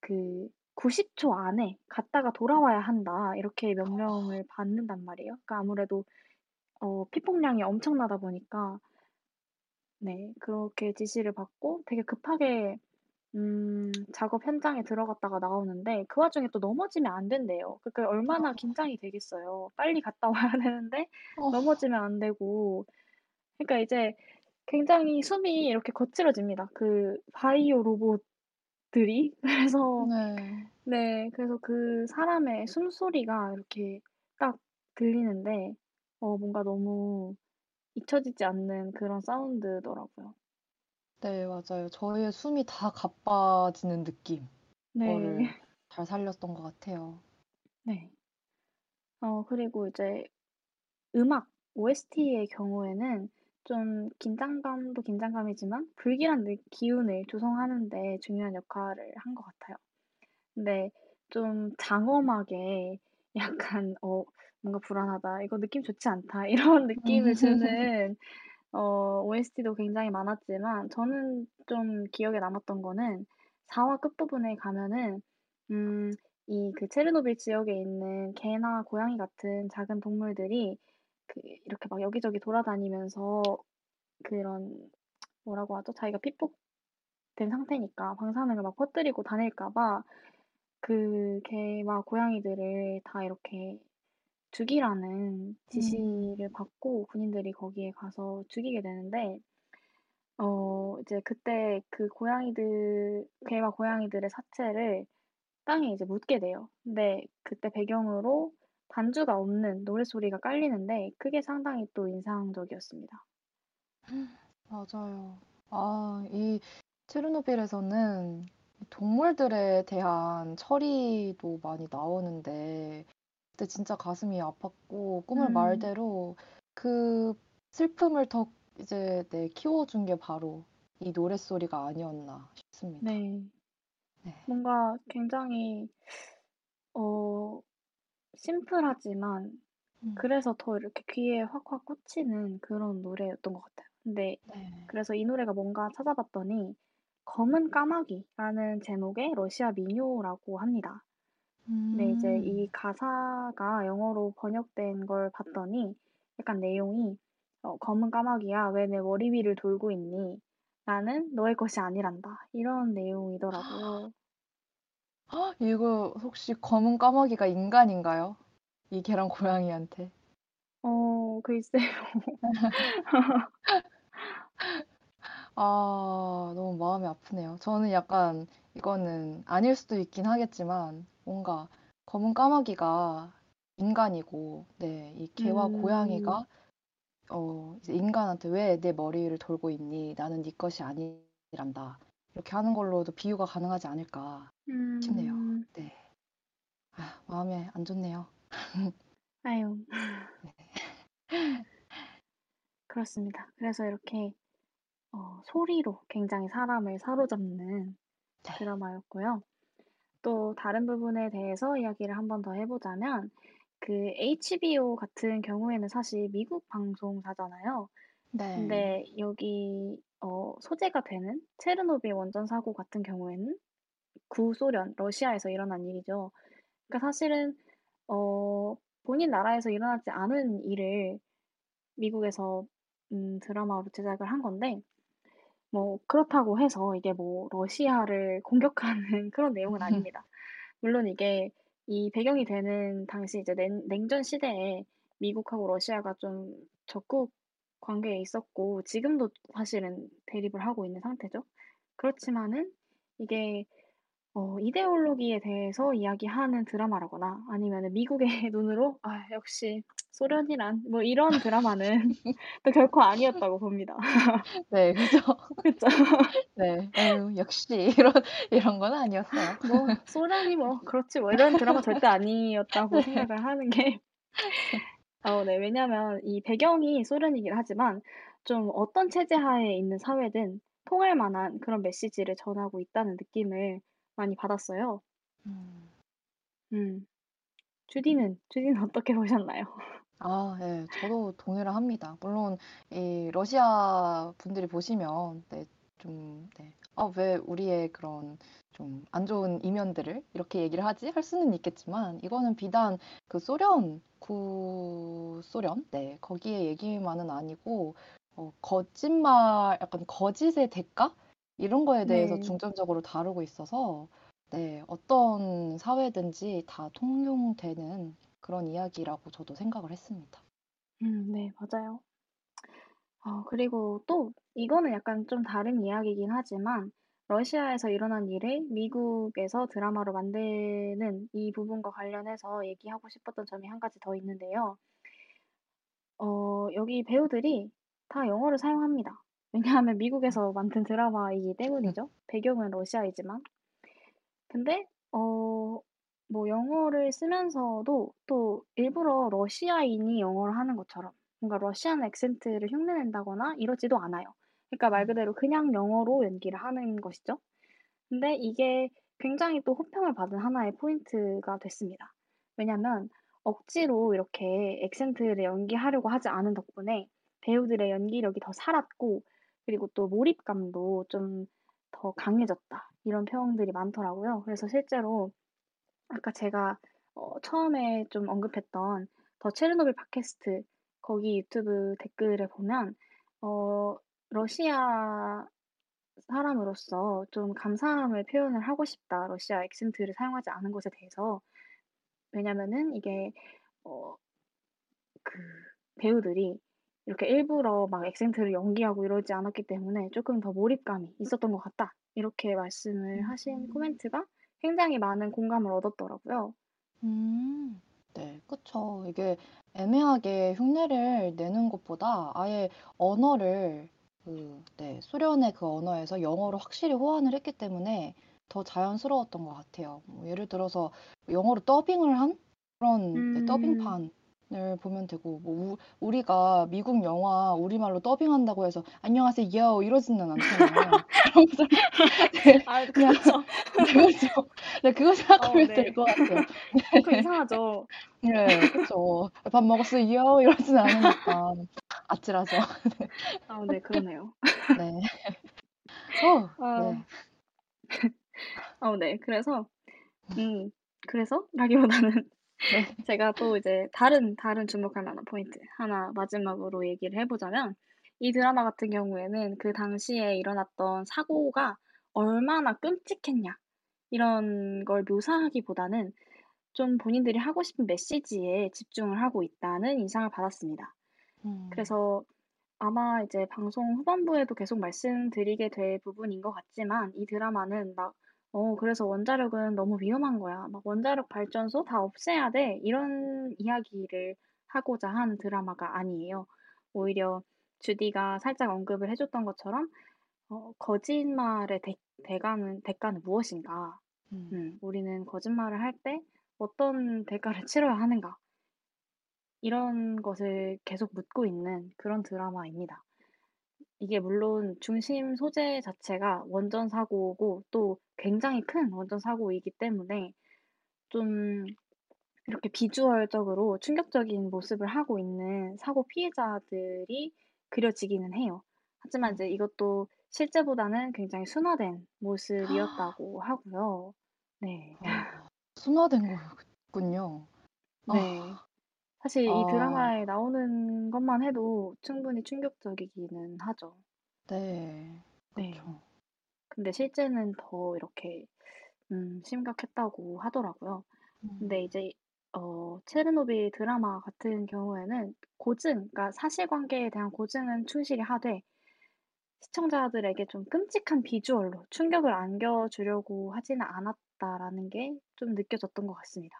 그 구십 초 안에 갔다가 돌아와야 한다 이렇게 명령을 받는단 말이에요. 그러니까 아무래도 어, 피폭량이 엄청나다 보니까 네 그렇게 지시를 받고 되게 급하게 음, 작업 현장에 들어갔다가 나오는데 그 와중에 또 넘어지면 안 된대요. 그러니까 얼마나 긴장이 되겠어요. 빨리 갔다 와야 되는데 어. 넘어지면 안 되고 그러니까 이제 굉장히 숨이 이렇게 거칠어집니다. 그 바이오 로봇들이 그래서 네, 네 그래서 그 사람의 숨소리가 이렇게 딱 들리는데 어, 뭔가 너무 잊혀지지 않는 그런 사운드더라고요. 네, 맞아요. 저의 숨이 다 가빠지는 느낌. 네. 그거를 잘 살렸던 것 같아요. 네. 어, 그리고 이제 음악, 오에스티의 경우에는 좀 긴장감도 긴장감이지만 불길한 기운을 조성하는데 중요한 역할을 한 것 같아요. 근데 좀 장엄하게 약간, 어, 뭔가 불안하다, 이거 느낌 좋지 않다, 이런 느낌을 주는 어, 오에스티도 굉장히 많았지만 저는 좀 기억에 남았던 거는 사 화 끝부분에 가면은 음, 이 그 체르노빌 지역에 있는 개나 고양이 같은 작은 동물들이 그 이렇게 막 여기저기 돌아다니면서 그런 뭐라고 하죠? 자기가 피폭된 상태니까 방사능을 막 퍼뜨리고 다닐까 봐 그 개와 고양이들을 다 이렇게 죽이라는 지시를 음. 받고 군인들이 거기에 가서 죽이게 되는데 어 이제 그때 그 고양이들 개와 고양이들의 사체를 땅에 이제 묻게 돼요. 근데 그때 배경으로 반주가 없는 노랫소리가 깔리는데 그게 상당히 또 인상적이었습니다. 맞아요. 아, 이 체르노빌에서는 동물들에 대한 처리도 많이 나오는데 그때 진짜 가슴이 아팠고 꿈을 음. 말대로 그 슬픔을 더 이제 네, 키워준 게 바로 이 노랫소리가 아니었나 싶습니다. 네. 네. 뭔가 굉장히 어, 심플하지만 음. 그래서 더 이렇게 귀에 확확 꽂히는 그런 노래였던 것 같아요. 근데 네. 그래서 이 노래가 뭔가 찾아봤더니 검은 까마귀라는 제목의 러시아 민요라고 합니다. 음. 근데 이제 이 가사가 영어로 번역된 걸 봤더니 약간 내용이 어, 검은 까마귀야, 왜 내 머리 위를 돌고 있니? 나는 너의 것이 아니란다. 이런 내용이더라고요. 아, 이거 혹시 검은 까마귀가 인간인가요? 이 개랑 고양이한테? 어, 글쎄요. 아, 너무 마음이 아프네요. 저는 약간 이거는 아닐 수도 있긴 하겠지만 뭔가 검은 까마귀가 인간이고, 네, 이 개와 음... 고양이가 어, 이제 인간한테 왜 내 머리를 돌고 있니? 나는 네 것이 아니란다. 이렇게 하는 걸로도 비유가 가능하지 않을까 싶네요. 음... 네. 아, 마음에 안 좋네요. 아유. 네. 그렇습니다. 그래서 이렇게 어, 소리로 굉장히 사람을 사로잡는 네. 드라마였고요. 또 다른 부분에 대해서 이야기를 한 번 더 해보자면 그 에이치비오 같은 경우에는 사실 미국 방송사잖아요. 네. 근데 여기 어, 소재가 되는 체르노빌 원전 사고 같은 경우에는 구소련, 러시아에서 일어난 일이죠. 그러니까 사실은 어, 본인 나라에서 일어나지 않은 일을 미국에서 음, 드라마로 제작을 한 건데 뭐 그렇다고 해서 이게 뭐 러시아를 공격하는 그런 내용은 아닙니다. 물론 이게 이 배경이 되는 당시 이제 냉, 냉전 시대에 미국하고 러시아가 좀 적극 관계에 있었고 지금도 사실은 대립을 하고 있는 상태죠. 그렇지만은 이게 어, 이데올로기에 대해서 이야기하는 드라마라거나 아니면은 미국의 눈으로 아, 역시 소련이란 뭐 이런 드라마는 또 결코 아니었다고 봅니다. 네, 그렇죠. 그렇죠. 네, 아유, 역시 이런 이런 건 아니었어요. 뭐 소련이 뭐 그렇지 뭐 이런 드라마 절대 아니었다고 생각을 하는 게 어, 네, 왜냐하면 이 배경이 소련이긴 하지만 좀 어떤 체제 하에 있는 사회든 통할 만한 그런 메시지를 전하고 있다는 느낌을 많이 받았어요. 음. 음. 주디는? 주디는 어떻게 보셨나요? 아, 네. 저도 동의를 합니다. 물론 이 러시아 분들이 보시면 네, 좀 네. 아, 왜 우리의 그런 좀 안 좋은 이면들을 이렇게 얘기를 하지? 할 수는 있겠지만 이거는 비단 그 소련, 구소련? 네. 거기에 얘기만은 아니고 어, 거짓말, 약간 거짓의 대가? 이런 거에 대해서 네. 중점적으로 다루고 있어서 네, 어떤 사회든지 다 통용되는 그런 이야기라고 저도 생각을 했습니다. 음, 네, 맞아요. 어, 그리고 또 이거는 약간 좀 다른 이야기이긴 하지만 러시아에서 일어난 일을 미국에서 드라마로 만드는 이 부분과 관련해서 얘기하고 싶었던 점이 한 가지 더 있는데요. 어, 여기 배우들이 다 영어를 사용합니다. 왜냐하면 미국에서 만든 드라마이기 때문이죠. 배경은 러시아이지만. 근데 어, 뭐 영어를 쓰면서도 또 일부러 러시아인이 영어를 하는 것처럼 뭔가 러시안 액센트를 흉내낸다거나 이러지도 않아요. 그러니까 말 그대로 그냥 영어로 연기를 하는 것이죠. 근데 이게 굉장히 또 호평을 받은 하나의 포인트가 됐습니다. 왜냐하면 억지로 이렇게 액센트를 연기하려고 하지 않은 덕분에 배우들의 연기력이 더 살았고 그리고 또 몰입감도 좀 더 강해졌다. 이런 평들이 많더라고요. 그래서 실제로 아까 제가 어, 처음에 좀 언급했던 더 체르노빌 팟캐스트 거기 유튜브 댓글에 보면 어, 러시아 사람으로서 좀 감사함을 표현을 하고 싶다. 러시아 액센트를 사용하지 않은 것에 대해서. 왜냐면은 이게 어, 그 배우들이 이렇게 일부러 막 액센트를 연기하고 이러지 않았기 때문에 조금 더 몰입감이 있었던 것 같다. 이렇게 말씀을 하신 코멘트가 굉장히 많은 공감을 얻었더라고요. 음, 네, 그쵸. 이게 애매하게 흉내를 내는 것보다 아예 언어를 그, 네, 소련의 그 언어에서 영어로 확실히 호환을 했기 때문에 더 자연스러웠던 것 같아요. 뭐 예를 들어서 영어로 더빙을 한 그런 음. 네, 더빙판을 보면 되고, 뭐 우, 우리가 미국 영화 우리말로 더빙한다고 해서 안녕하세요 요 이러지는 않잖아요. 그런 거죠. 네, 아, 그냥 그렇죠. 네, 그렇죠. 네, 그거 생각하면 어, 네. 될 것 같아요. 네. 그 이상하죠. 네, 그렇죠. 밥 먹었어요 요 이러지는 않으니까. 아찔하죠. 네. 아, 네, 그러네요. 네. 어, 아, 네. 아, 네. 그래서, 음, 그래서 라기보다는 네. 제가 또 이제 다른 다른 주목할 만한 포인트 하나 마지막으로 얘기를 해보자면, 이 드라마 같은 경우에는 그 당시에 일어났던 사고가 얼마나 끔찍했냐 이런 걸 묘사하기보다는 좀 본인들이 하고 싶은 메시지에 집중을 하고 있다는 인상을 받았습니다. 그래서 아마 이제 방송 후반부에도 계속 말씀드리게 될 부분인 것 같지만, 이 드라마는 막 어 그래서 원자력은 너무 위험한 거야, 막 원자력 발전소 다 없애야 돼, 이런 이야기를 하고자 한 드라마가 아니에요. 오히려 주디가 살짝 언급을 해줬던 것처럼 어, 거짓말의 대, 대가는, 대가는 무엇인가, 음. 음, 우리는 거짓말을 할 때 어떤 대가를 치러야 하는가, 이런 것을 계속 묻고 있는 그런 드라마입니다. 이게 물론 중심 소재 자체가 원전 사고고 또 굉장히 큰 원전 사고이기 때문에 좀 이렇게 비주얼적으로 충격적인 모습을 하고 있는 사고 피해자들이 그려지기는 해요. 하지만 이제 이것도 실제보다는 굉장히 순화된 모습이었다고 하고요. 네. 아, 순화된 거군요. 네. 아. 사실 아... 이 드라마에 나오는 것만 해도 충분히 충격적이기는 하죠. 네, 그렇죠. 네. 근데 실제는 더 이렇게 음, 심각했다고 하더라고요. 음. 근데 이제 어, 체르노빌 드라마 같은 경우에는 고증, 그러니까 사실관계에 대한 고증은 충실히 하되 시청자들에게 좀 끔찍한 비주얼로 충격을 안겨주려고 하지는 않았다라는 게 좀 느껴졌던 것 같습니다.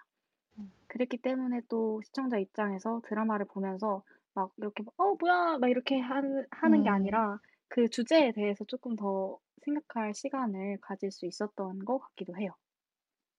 그랬기 때문에 또 시청자 입장에서 드라마를 보면서 막 이렇게 어 뭐야 막 이렇게 하는, 하는 게 아니라 그 주제에 대해서 조금 더 생각할 시간을 가질 수 있었던 것 같기도 해요.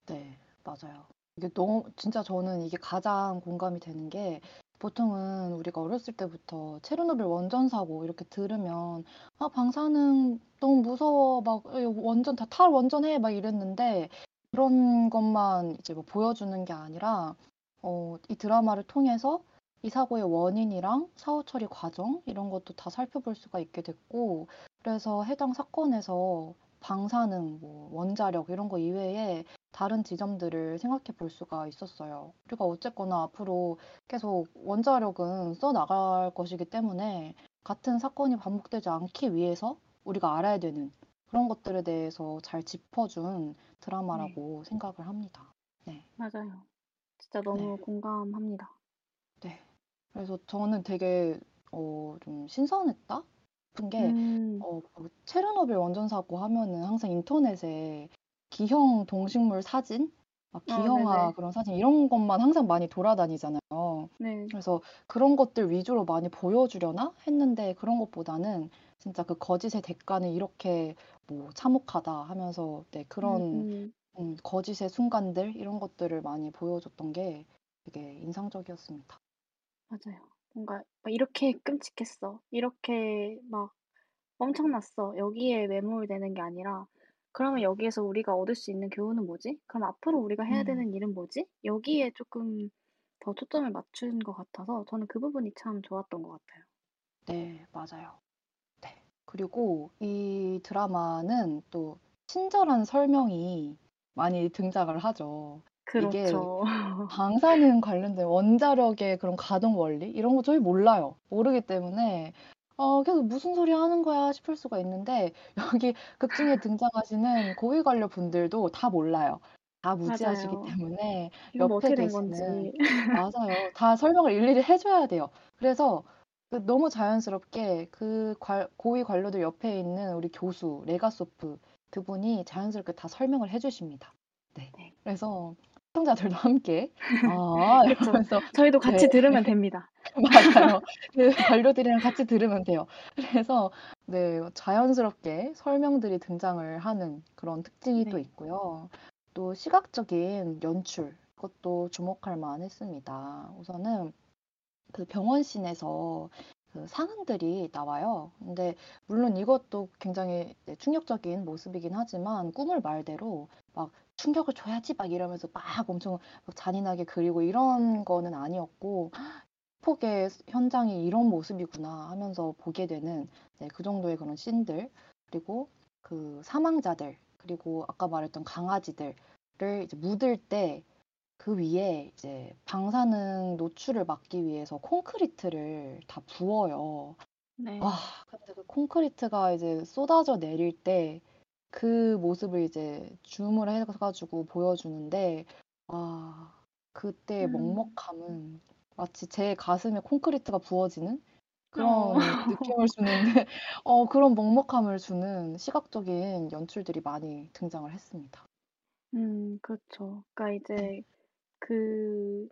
네, 맞아요. 이게 너무 진짜 저는 이게 가장 공감이 되는 게, 보통은 우리가 어렸을 때부터 체르노빌 원전 사고 이렇게 들으면 아 방사능 너무 무서워 막 원전 다 탈 원전해 막 이랬는데, 그런 것만 이제 뭐 보여주는 게 아니라 어, 이 드라마를 통해서 이 사고의 원인이랑 사후 처리 과정 이런 것도 다 살펴볼 수가 있게 됐고, 그래서 해당 사건에서 방사능, 뭐 원자력 이런 거 이외에 다른 지점들을 생각해 볼 수가 있었어요. 우리가 어쨌거나 앞으로 계속 원자력은 써나갈 것이기 때문에 같은 사건이 반복되지 않기 위해서 우리가 알아야 되는 그런 것들에 대해서 잘 짚어준 드라마라고 네. 생각을 합니다. 네, 맞아요. 진짜 너무 네. 공감합니다. 네. 그래서 저는 되게 어, 좀 신선했다 싶은 게 음. 어, 체르노빌 원전 사고 하면은 항상 인터넷에 기형 동식물 사진, 막 기형아 어, 그런 사진 이런 것만 항상 많이 돌아다니잖아요. 네. 그래서 그런 것들 위주로 많이 보여주려나 했는데, 그런 것보다는 진짜 그 거짓의 대가는 이렇게 뭐 참혹하다 하면서 네, 그런 음, 음. 음, 거짓의 순간들 이런 것들을 많이 보여줬던 게 되게 인상적이었습니다. 맞아요. 뭔가 이렇게 끔찍했어, 이렇게 막 엄청났어, 여기에 매몰되는 게 아니라 그러면 여기에서 우리가 얻을 수 있는 교훈은 뭐지? 그럼 앞으로 우리가 해야 음. 되는 일은 뭐지? 여기에 조금 더 초점을 맞춘 것 같아서 저는 그 부분이 참 좋았던 것 같아요. 네, 맞아요. 그리고 이 드라마는 또 친절한 설명이 많이 등장을 하죠. 이게 그렇죠. 방사능 관련된 원자력의 그런 가동 원리 이런 거 저희 몰라요. 모르기 때문에 어, 계속 무슨 소리 하는 거야 싶을 수가 있는데 여기 극 중에 등장하시는 고위 관료 분들도 다 몰라요. 다 무지하시기 맞아요. 때문에 이건 옆에 어떻게 된 계시는 건지. 맞아요. 다 설명을 일일이 해줘야 돼요. 그래서 그 너무 자연스럽게 그 관- 고위 관료들 옆에 있는 우리 교수 레가소프 그분이 자연스럽게 다 설명을 해주십니다. 네. 네. 그래서 시청자들도 함께 아 그렇죠. 이러면서 저희도 네. 같이 들으면 됩니다. 맞아요. 그 관료들이랑 같이 들으면 돼요. 그래서 네, 자연스럽게 설명들이 등장을 하는 그런 특징이 또 네. 있고요. 또 시각적인 연출, 그것도 주목할 만했습니다. 우선은 그 병원씬에서 그 상흔들이 나와요. 근데 물론 이것도 굉장히 이제 충격적인 모습이긴 하지만 꿈을 말대로 막 충격을 줘야지 막 이러면서 막 엄청 막 잔인하게 그리고 이런 거는 아니었고 폭의 현장이 이런 모습이구나 하면서 보게 되는 네, 그 정도의 그런 씬들 그리고 그 사망자들 그리고 아까 말했던 강아지들을 이제 묻을 때 그 위에 이제 방사능 노출을 막기 위해서 콘크리트를 다 부어요. 네. 아, 근데 그 콘크리트가 이제 쏟아져 내릴 때 그 모습을 이제 줌을 해가지고 보여주는데 아, 그때의 음. 먹먹함은 마치 제 가슴에 콘크리트가 부어지는 어. 그런 느낌을 주는 어, 그런 먹먹함을 주는 시각적인 연출들이 많이 등장을 했습니다. 음, 그렇죠. 그러니까 이제 그,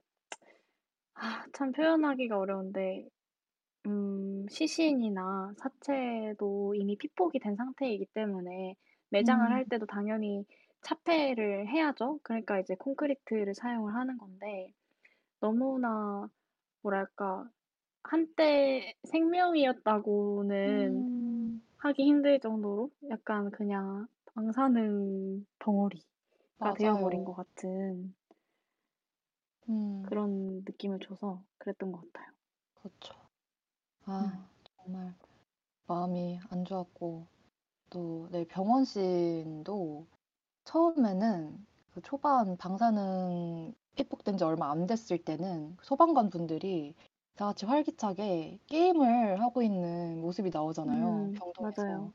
아, 참 표현하기가 어려운데, 음, 시신이나 사체도 이미 피폭이 된 상태이기 때문에 매장을 할 음, 때도 당연히 차폐를 해야죠. 그러니까 이제 콘크리트를 사용을 하는 건데, 너무나, 뭐랄까, 한때 생명이었다고는 음, 하기 힘들 정도로 약간 그냥 방사능 덩어리. 가 되어버린 맞아요. 것 같은 음, 그런 느낌을 줘서 그랬던 것 같아요. 그렇죠. 음. 아, 정말 마음이 안 좋았고 또 내 병원 씬도 처음에는 그 초반 방사능 피폭된 지 얼마 안 됐을 때는 소방관 분들이 다 같이 활기차게 게임을 하고 있는 모습이 나오잖아요. 음, 병동에서. 맞아요.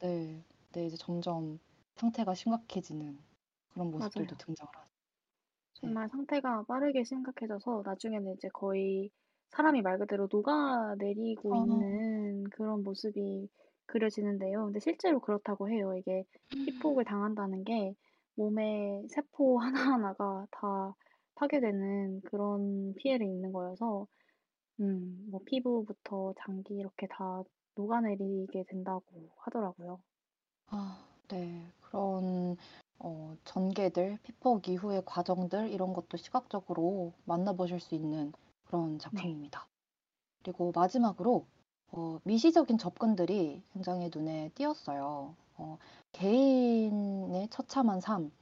네, 근데 이제 점점 상태가 심각해지는 그런 모습들도 맞아요. 등장을 하죠. 네. 정말 상태가 빠르게 심각해져서 나중에는 이제 거의 사람이 말 그대로 녹아내리고 어, 있는 그런 모습이 그려지는데요. 근데 실제로 그렇다고 해요. 이게 피폭을 당한다는 게 몸의 세포 하나하나가 다 파괴되는 그런 피해를 입는 거여서, 음, 뭐 피부부터 장기 이렇게 다 녹아내리게 된다고 하더라고요. 아, 네. 그런 어, 전개들, 피폭 이후의 과정들 이런 것도 시각적으로 만나보실 수 있는 그런 네. 작품입니다. 그리고 마지막으로 어, 미시적인 접근들이 굉장히 눈에 띄었어요. 어, 개인의 처참한 삶,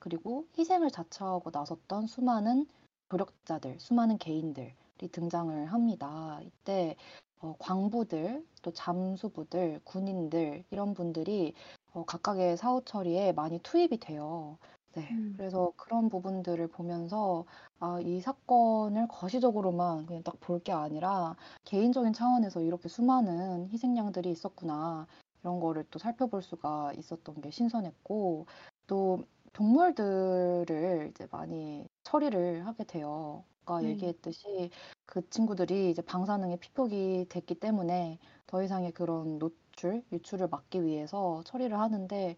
그리고 희생을 자처하고 나섰던 수많은 조력자들, 수많은 개인들이 등장을 합니다. 이때 어, 광부들, 또 잠수부들, 군인들 이런 분들이 어, 각각의 사후 처리에 많이 투입이 돼요. 네, 음. 그래서 그런 부분들을 보면서 아, 이 사건을 거시적으로만 그냥 딱 볼 게 아니라 개인적인 차원에서 이렇게 수많은 희생양들이 있었구나 이런 거를 또 살펴볼 수가 있었던 게 신선했고 또 동물들을 이제 많이 처리를 하게 돼요. 아까 네. 얘기했듯이 그 친구들이 이제 방사능에 피폭이 됐기 때문에 더 이상의 그런 노출, 유출을 막기 위해서 처리를 하는데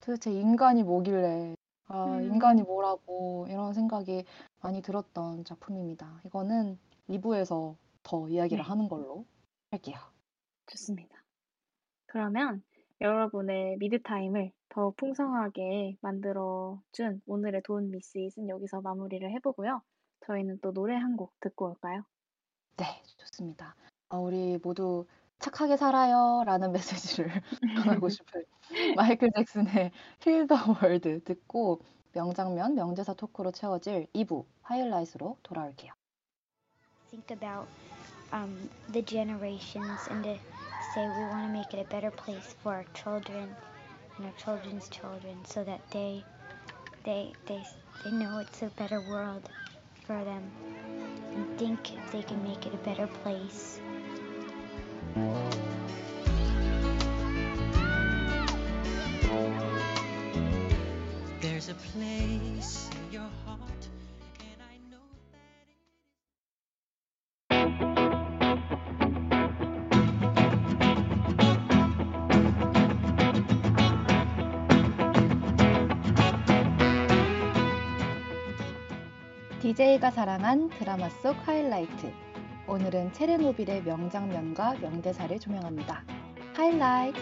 도대체 인간이 뭐길래, 아, 음. 인간이 뭐라고 이런 생각이 많이 들었던 작품입니다. 이거는 이 부에서 더 이야기를 네, 하는 걸로 할게요. 좋습니다. 그러면 여러분의 미드타임을 더 풍성하게 만들어준 오늘의 돈 미스 이은 여기서 마무리를 해보고요. 저희는 또 노래 한 곡 듣고 올까요? 네, 좋습니다. 아, 우리 모두 착하게 살아요 라는 메시지를 전하고 싶은 마이클 잭슨의 힐 더 월드 듣고 명장면, 명대사 토크로 채워질 이 부 하이라이트로 돌아올게요. Think about um, the generations and to say we want to make it a better place for our children and our children's children so that they they they they know it's a better world for them and think they can make it a better place. There's a place in your heart. 디제이가 사랑한 드라마 속 하이라이트. 오늘은 체르노빌의 명장면과 명대사를 조명합니다. 하이라이트.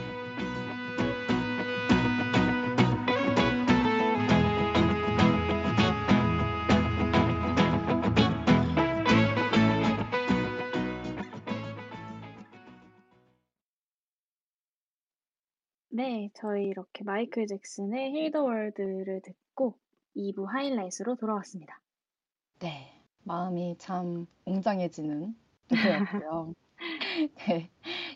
네, 저희 이렇게 마이클 잭슨의 힐 더 월드를 듣고 이 부 하이라이트로 돌아왔습니다. 네, 마음이 참 웅장해지는 느낌이었고요. 네,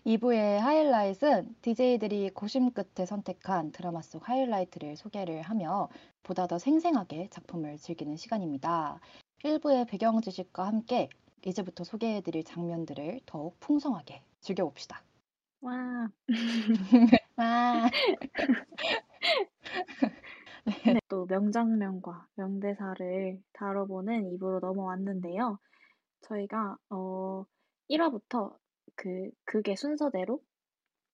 이 부의 하이라이트는 디제이들이 고심 끝에 선택한 드라마 속 하이라이트를 소개를 하며 보다 더 생생하게 작품을 즐기는 시간입니다. 일 부의 배경 지식과 함께 이제부터 소개해드릴 장면들을 더욱 풍성하게 즐겨봅시다. 와. 와. 네. 네, 또 명장면과 명대사를 다뤄보는 이 부로 넘어왔는데요. 저희가 어, 일 화부터 그, 그게 순서대로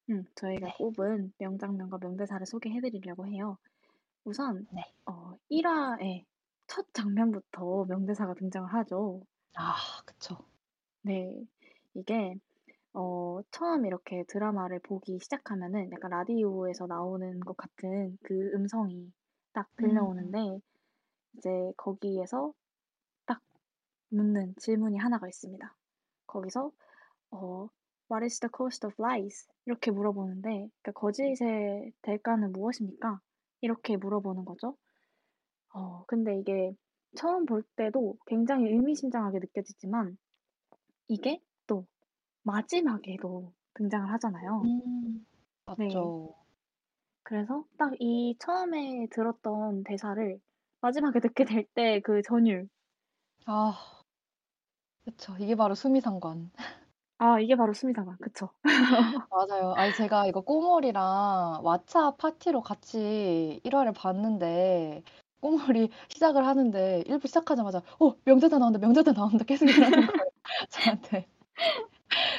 음, 저희가 네. 꼽은 명장면과 명대사를 소개해드리려고 해요. 우선 네. 어, 일 화의 첫 장면부터 명대사가 등장을 하죠. 아, 그쵸. 네, 이게 어, 처음 이렇게 드라마를 보기 시작하면은 약간 라디오에서 나오는 것 같은 그 음성이 딱 들려오는데 음. 이제 거기에서 딱 묻는 질문이 하나가 있습니다. 거기서 어, What is the cost of lies? 이렇게 물어보는데 그러니까 거짓의 대가는 무엇입니까? 이렇게 물어보는 거죠. 어, 근데 이게 처음 볼 때도 굉장히 의미심장하게 느껴지지만 이게 또 마지막에도 등장을 하잖아요. 음, 맞죠. 네. 그래서 딱 이 처음에 들었던 대사를 마지막에 듣게 될 때 그 전율. 아, 그쵸. 이게 바로 수미상관. 아, 이게 바로 수미상관. 그쵸. 맞아요. 아니, 제가 이거 꼬몰이랑 왓챠 파티로 같이 일 화를 봤는데 꼬몰이 시작을 하는데 일 부 시작하자마자 어, 명대사 나온다, 명대사 나온다 계속 이러는 거예요. 저한테.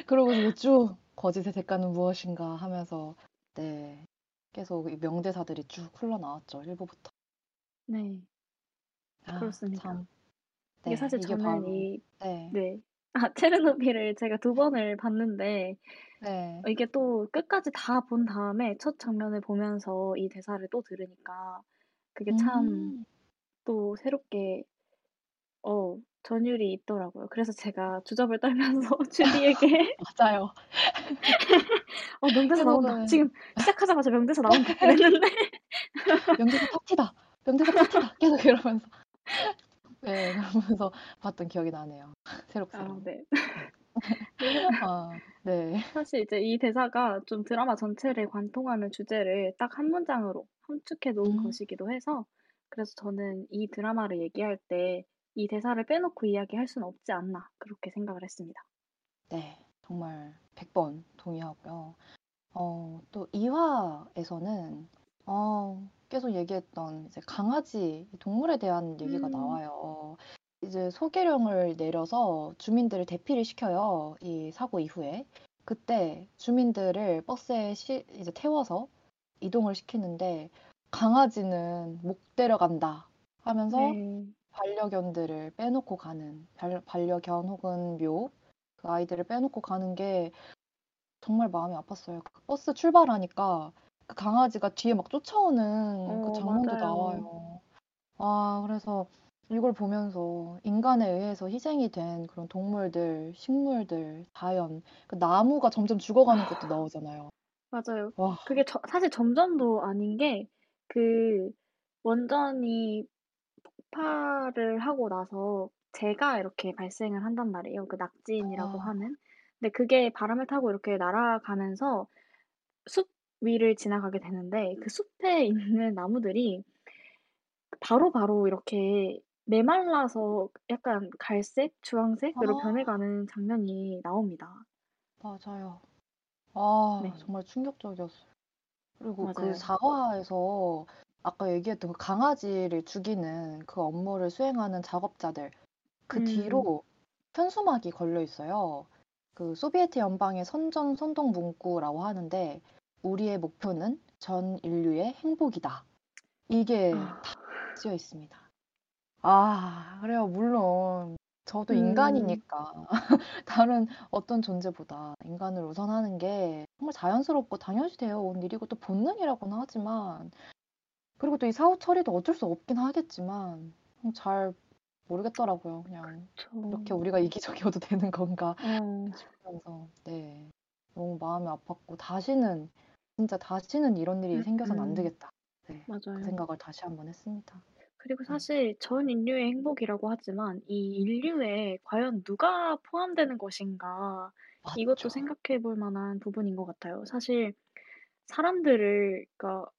그러고서 쭉 거짓의 대가는 무엇인가 하면서 네. 계속 명대사들이 쭉 흘러나왔죠. 일부부터. 네. 아, 그렇습니다. 참. 네, 이게 사실 이게 저는 바로... 이... 네. 네. 아, 체르노빌을 제가 두 번을 봤는데 네. 이게 또 끝까지 다 본 다음에 첫 장면을 보면서 이 대사를 또 들으니까 그게 참 또 음. 새롭게 어, 전율이 있더라고요. 그래서 제가 주접을 떨면서 주디에게 맞아요. 어, 명대사 나온다. 지금 시작하자마자 명대사 나온다. 그랬는데 명대사 파티다. 명대사 파티다. 계속 이러면서 네, 그러면서 봤던 기억이 나네요. 새록새록. 아, 네. 아, 네. 사실 이제 이 대사가 좀 드라마 전체를 관통하는 주제를 딱 한 문장으로 함축해 놓은 음. 것이기도 해서 그래서 저는 이 드라마를 얘기할 때 이 대사를 빼놓고 이야기할 수는 없지 않나 그렇게 생각을 했습니다. 네, 정말 백 번 동의하고요. 어, 또 이 화에서는 어, 계속 얘기했던 이제 강아지, 동물에 대한 얘기가 음. 나와요. 이제 소개령을 내려서 주민들을 대피를 시켜요. 이 사고 이후에. 그때 주민들을 버스에 시, 이제 태워서 이동을 시키는데 강아지는 못 데려간다 하면서 네. 반려견들을 빼놓고 가는 반려견 혹은 묘 그 아이들을 빼놓고 가는 게 정말 마음이 아팠어요. 그 버스 출발하니까 그 강아지가 뒤에 막 쫓아오는 그 장면도 나와요. 아, 그래서 이걸 보면서 인간에 의해서 희생이 된 그런 동물들, 식물들, 자연, 그 나무가 점점 죽어가는 것도 나오잖아요. 맞아요. 와. 그게 저, 사실 점점도 아닌 게 그 원전이 파를 하고 나서 재가 이렇게 발생을 한단 말이에요. 그 낙지인이라고 아. 하는. 근데 그게 바람을 타고 이렇게 날아가면서 숲 위를 지나가게 되는데 그 숲에 있는 나무들이 바로바로 바로 이렇게 메말라서 약간 갈색, 주황색으로 아. 변해가는 장면이 나옵니다. 맞아요. 아, 네. 정말 충격적이었어요. 그리고 맞아요. 그 사 화에서 아까 얘기했던 그 강아지를 죽이는 그 업무를 수행하는 작업자들 그 음. 뒤로 현수막이 걸려 있어요. 그 소비에트 연방의 선전 선동 문구라고 하는데 우리의 목표는 전 인류의 행복이다. 이게 아. 다 쓰여 있습니다. 아, 그래요. 물론 저도 음. 인간이니까 다른 어떤 존재보다 인간을 우선하는 게 정말 자연스럽고 당연시 되어온 일이고 또 본능이라고는 하지만 그리고 또 이 사후 처리도 어쩔 수 없긴 하겠지만 잘 모르겠더라고요. 그냥 그쵸. 이렇게 우리가 이기적이어도 되는 건가 음. 싶어서 네 너무 마음이 아팠고 다시는 진짜 다시는 이런 일이 음. 생겨서는 안 되겠다. 네, 맞아요. 그 생각을 다시 한번 했습니다. 그리고 사실 전 인류의 행복이라고 하지만 이 인류에 과연 누가 포함되는 것인가 맞죠. 이것도 생각해 볼 만한 부분인 것 같아요. 사실 사람들을 그러니까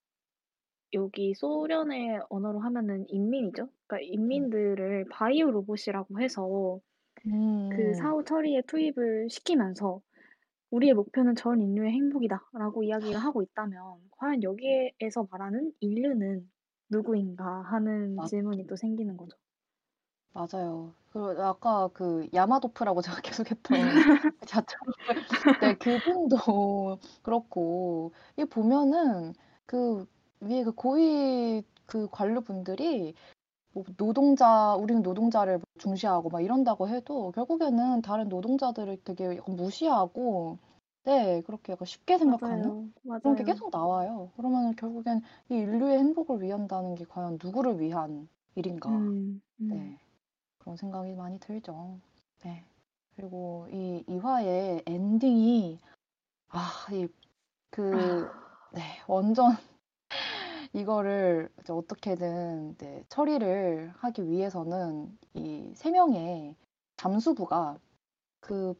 여기 소련의 언어로 하면은 인민이죠. 그러니까 인민들을 바이오 로봇이라고 해서 음. 그 사후 처리에 투입을 시키면서 우리의 목표는 전 인류의 행복이다라고 이야기를 하고 있다면 과연 여기에서 말하는 인류는 누구인가 하는 맞... 질문이 또 생기는 거죠. 맞아요. 그 아까 그 야마도프라고 제가 계속했던 자처럼 네, 그분도 그렇고 이 보면은 그 위에 그 고위 그 관료분들이 뭐 노동자 우리는 노동자를 중시하고 막 이런다고 해도 결국에는 다른 노동자들을 되게 무시하고 네, 그렇게 약간 쉽게 생각하는 맞아요. 그런 게 계속 나와요. 그러면 결국엔 이 인류의 행복을 위한다는 게 과연 누구를 위한 일인가. 음, 음. 네, 그런 생각이 많이 들죠. 네, 그리고 이 이 화의 엔딩이 아, 이 그 네, 완전 이거를 이제 어떻게든 네, 처리를 하기 위해서는 이 세 명의 잠수부가 그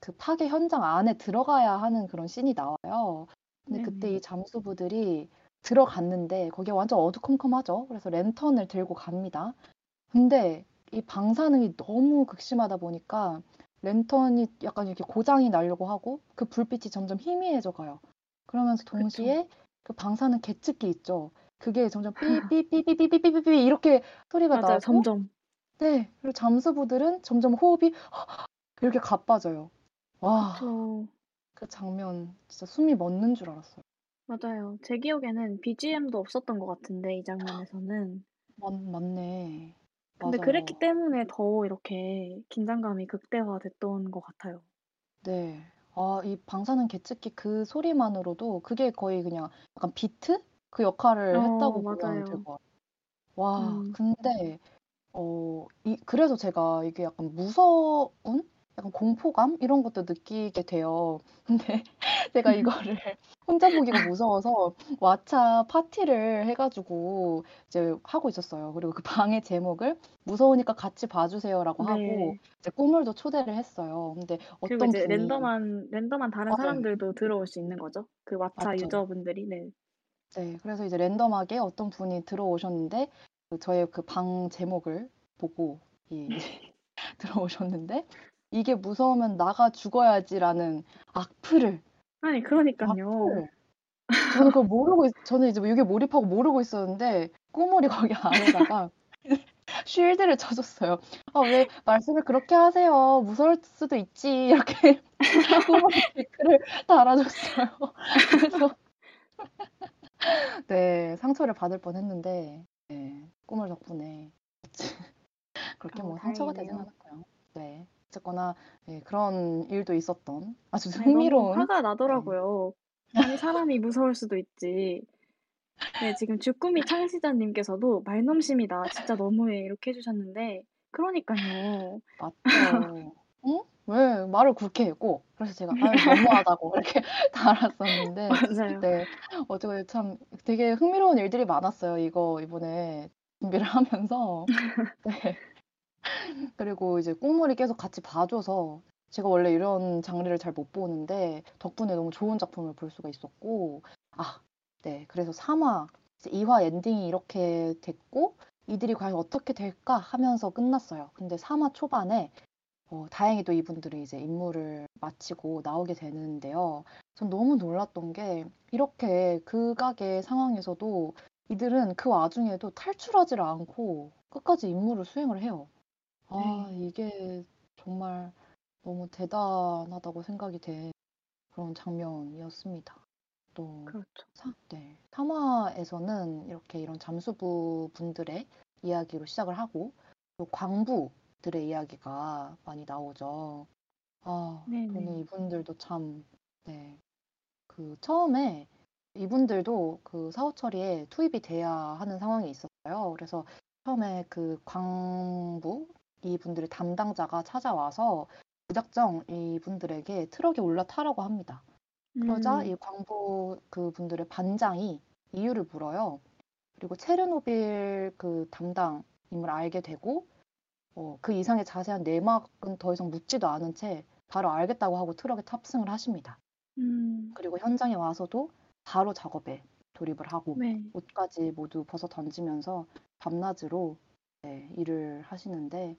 그 파괴 현장 안에 들어가야 하는 그런 씬이 나와요. 근데 네네. 그때 이 잠수부들이 들어갔는데 거기에 완전 어두컴컴하죠. 그래서 랜턴을 들고 갑니다. 근데 이 방사능이 너무 극심하다 보니까 랜턴이 약간 이렇게 고장이 나려고 하고 그 불빛이 점점 희미해져 가요. 그러면서 동시에 그쵸. 그 방사능 계측기 있죠. 그게 점점 삐삐삐삐삐삐삐삐 이렇게 소리가 맞아요, 나고 점점. 네. 그리고 잠수부들은 점점 호흡이 이렇게 가빠져요. 와, 그쵸. 그 장면 진짜 숨이 멎는 줄 알았어요. 맞아요. 제 기억에는 비지엠도 없었던 것 같은데 이 장면에서는. 맞, 맞네. 근데 맞아요. 그랬기 때문에 더 이렇게 긴장감이 극대화됐던 것 같아요. 네. 아, 이 방사능 계측기 그 소리만으로도 그게 거의 그냥 약간 비트? 그 역할을 어, 했다고 보면 될 것 같아요. 와, 음. 근데 어, 이, 그래서 제가 이게 약간 무서운? 약간 공포감? 이런 것도 느끼게 돼요. 근데 제가 이거를 혼자 보기가 무서워서 왓챠 파티를 해가지고 이제 하고 있었어요. 그리고 그 방의 제목을 무서우니까 같이 봐주세요라고 네. 하고 이제 꿈물도 초대를 했어요. 근데 어떤 분이 랜덤한, 랜덤한 다른 사람들도 아, 들어올 수 있는 거죠? 그 왓챠 맞죠. 유저분들이. 네. 네, 그래서 이제 랜덤하게 어떤 분이 들어오셨는데 그 저의 그 방 제목을 보고 이, 들어오셨는데 이게 무서우면 나가 죽어야지라는 악플을 아니 그러니까요. 악플을. 저는 그걸 모르고 있, 저는 이제 여기에 몰입하고 모르고 있었는데 꾸물이 거기 안에다가 쉴드를 쳐줬어요. 아, 왜 말씀을 그렇게 하세요? 무서울 수도 있지 이렇게 꾸물이 댓글을 달아줬어요. 그래서 네 상처를 받을 뻔했는데 네, 꾸물 덕분에 그렇게 어, 뭐 상처가 되진 않았고요. 네. 어쨌거나 예, 그런 일도 있었던 아주 흥미로운 아니, 화가 나더라고요. 네. 아니 사람이 무서울 수도 있지. 네, 지금 주꾸미 창시자님께서도 말넘심이다. 진짜 너무해 이렇게 해주셨는데 그러니까요. 맞죠. 응? 왜 말을 그렇게 했고 그래서 제가 아, 너무하다고 이렇게 달았었는데 맞아요. 네, 어쨌든 참 되게 흥미로운 일들이 많았어요. 이거 이번에 준비를 하면서 네. 그리고 이제 꿈물이 계속 같이 봐줘서 제가 원래 이런 장르를 잘 못 보는데 덕분에 너무 좋은 작품을 볼 수가 있었고 아, 네 그래서 삼 화 이 화 엔딩이 이렇게 됐고 이들이 과연 어떻게 될까 하면서 끝났어요. 근데 삼 화 초반에 어, 다행히도 이분들이 이제 임무를 마치고 나오게 되는데요. 전 너무 놀랐던 게 이렇게 극악의 상황에서도 이들은 그 와중에도 탈출하지를 않고 끝까지 임무를 수행을 해요. 아, 네. 이게 정말 너무 대단하다고 생각이 된 그런 장면이었습니다. 또 그렇죠. 사, 네, 삼 화에서는 이렇게 이런 잠수부 분들의 이야기로 시작을 하고 또 광부들의 이야기가 많이 나오죠. 아, 네네. 저는 이분들도 참, 네, 그 처음에 이분들도 그 사후 처리에 투입이 돼야 하는 상황이 있었어요. 그래서 처음에 그 광부 이분들의 담당자가 찾아와서 무작정 이분들에게 트럭에 올라타라고 합니다. 그러자 음. 이 광부 그 분들의 반장이 이유를 물어요. 그리고 체르노빌 그 담당임을 알게 되고 어, 그 이상의 자세한 내막은 더 이상 묻지도 않은 채 바로 알겠다고 하고 트럭에 탑승을 하십니다. 음. 그리고 현장에 와서도 바로 작업에 돌입을 하고 네. 옷까지 모두 벗어 던지면서 밤낮으로 네, 일을 하시는데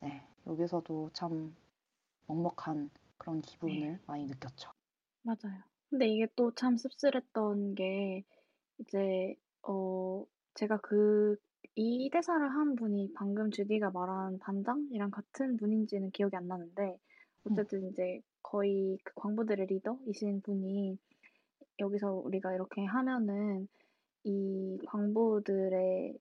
네, 여기서도 참 먹먹한 그런 기분을 네. 많이 느꼈죠. 맞아요. 근데 이게 또 참 씁쓸했던 게 이제 어 제가 그 이 대사를 한 분이 방금 주디가 말한 반장이랑 같은 분인지는 기억이 안 나는데 어쨌든 음. 이제 거의 그 광부들의 리더이신 분이 여기서 우리가 이렇게 하면은 이 광부들의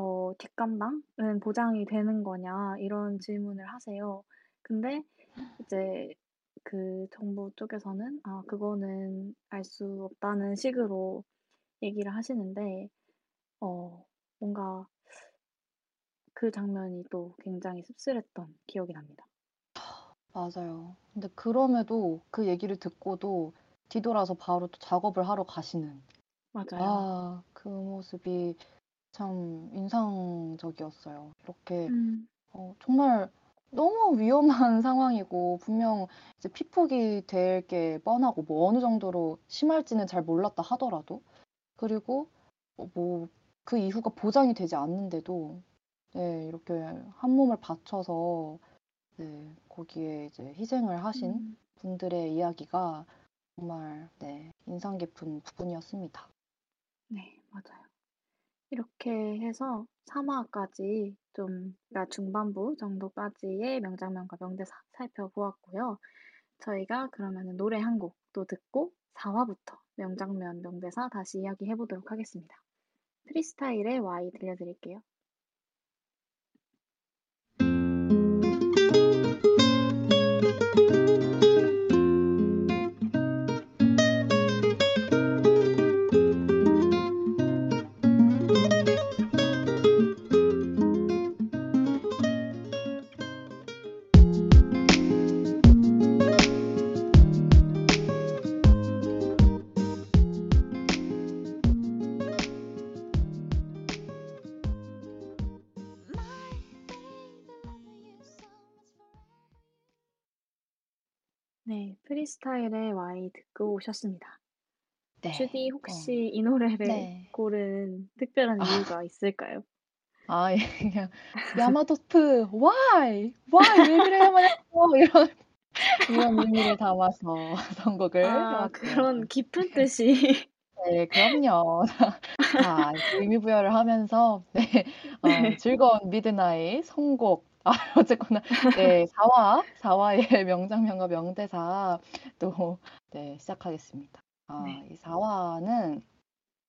어 뒷감당은 보장이 되는 거냐 이런 질문을 하세요. 근데 이제 그 정부 쪽에서는 아 그거는 알 수 없다는 식으로 얘기를 하시는데 어 뭔가 그 장면이 또 굉장히 씁쓸했던 기억이 납니다. 맞아요. 근데 그럼에도 그 얘기를 듣고도 뒤돌아서 바로 또 작업을 하러 가시는 맞아요. 아, 그 모습이 참 인상적이었어요. 이렇게 음. 어, 정말 너무 위험한 상황이고 분명 이제 피폭이 될 게 뻔하고 뭐 어느 정도로 심할지는 잘 몰랐다 하더라도 그리고 뭐 그 이후가 보장이 되지 않는데도 네, 이렇게 한 몸을 바쳐서 네, 거기에 이제 희생을 하신 음. 분들의 이야기가 정말 네, 인상 깊은 부분이었습니다. 네, 맞아요. 이렇게 해서 삼 화까지 좀, 그러니까 중반부 정도까지의 명장면과 명대사 살펴보았고요. 저희가 그러면 노래 한 곡도 듣고 사 화부터 명장면, 명대사 다시 이야기해보도록 하겠습니다. 프리스타일의 Y 들려드릴게요. 프리스타일의 Y 듣고 오셨습니다. 네. 주디 혹시 어. 이 노래를 네. 고른 특별한 아. 이유가 있을까요? 아 예, 그냥 야마토프 Y Y 왜 그래야만 했고 이런 이런 의미를 담아서 선곡을 아, 그런 깊은 뜻이 네 그럼요. 아 의미 부여를 하면서 네, 어, 즐거운 미드나잇 선곡. 아, 어쨌거나, 네, 사 화, 사 화의 명장면과 명대사 또, 네, 시작하겠습니다. 아, 네. 이 사 화는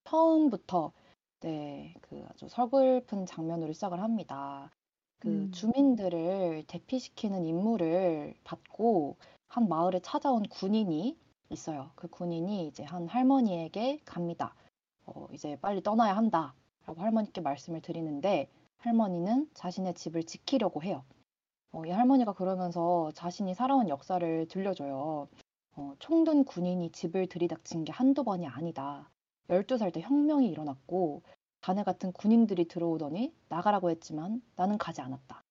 처음부터, 네, 그 아주 서글픈 장면으로 시작을 합니다. 그 음. 주민들을 대피시키는 임무를 받고 한 마을에 찾아온 군인이 있어요. 그 군인이 이제 한 할머니에게 갑니다. 어, 이제 빨리 떠나야 한다. 라고 할머니께 말씀을 드리는데, 할머니는 자신의 집을 지키려고 해요. 어, 이 할머니가 그러면서 자신이 살아온 역사를 들려줘요. 어, 총든 군인이 집을 들이닥친 게 한두 번이 아니다. 열두 살 때 혁명이 일어났고 자네 같은 군인들이 들어오더니 나가라고 했지만 나는 가지 않았다.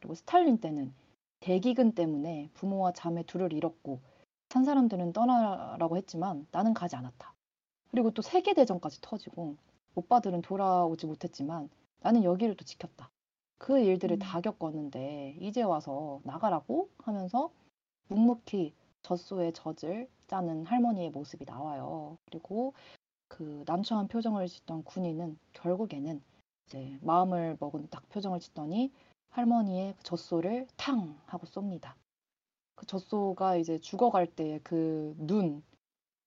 그리고 스탈린 때는 대기근 때문에 부모와 자매 둘을 잃었고 산 사람들은 떠나라고 했지만 나는 가지 않았다. 그리고 또 세계대전까지 터지고 오빠들은 돌아오지 못했지만 나는 여기를 또 지켰다. 그 일들을 음. 다 겪었는데 이제 와서 나가라고 하면서 묵묵히 젖소에 젖을 짜는 할머니의 모습이 나와요. 그리고 그 난처한 표정을 짓던 군인은 결국에는 이제 마음을 먹은 딱 표정을 짓더니 할머니의 젖소를 탕 하고 쏩니다. 그 젖소가 이제 죽어갈 때의 그 눈,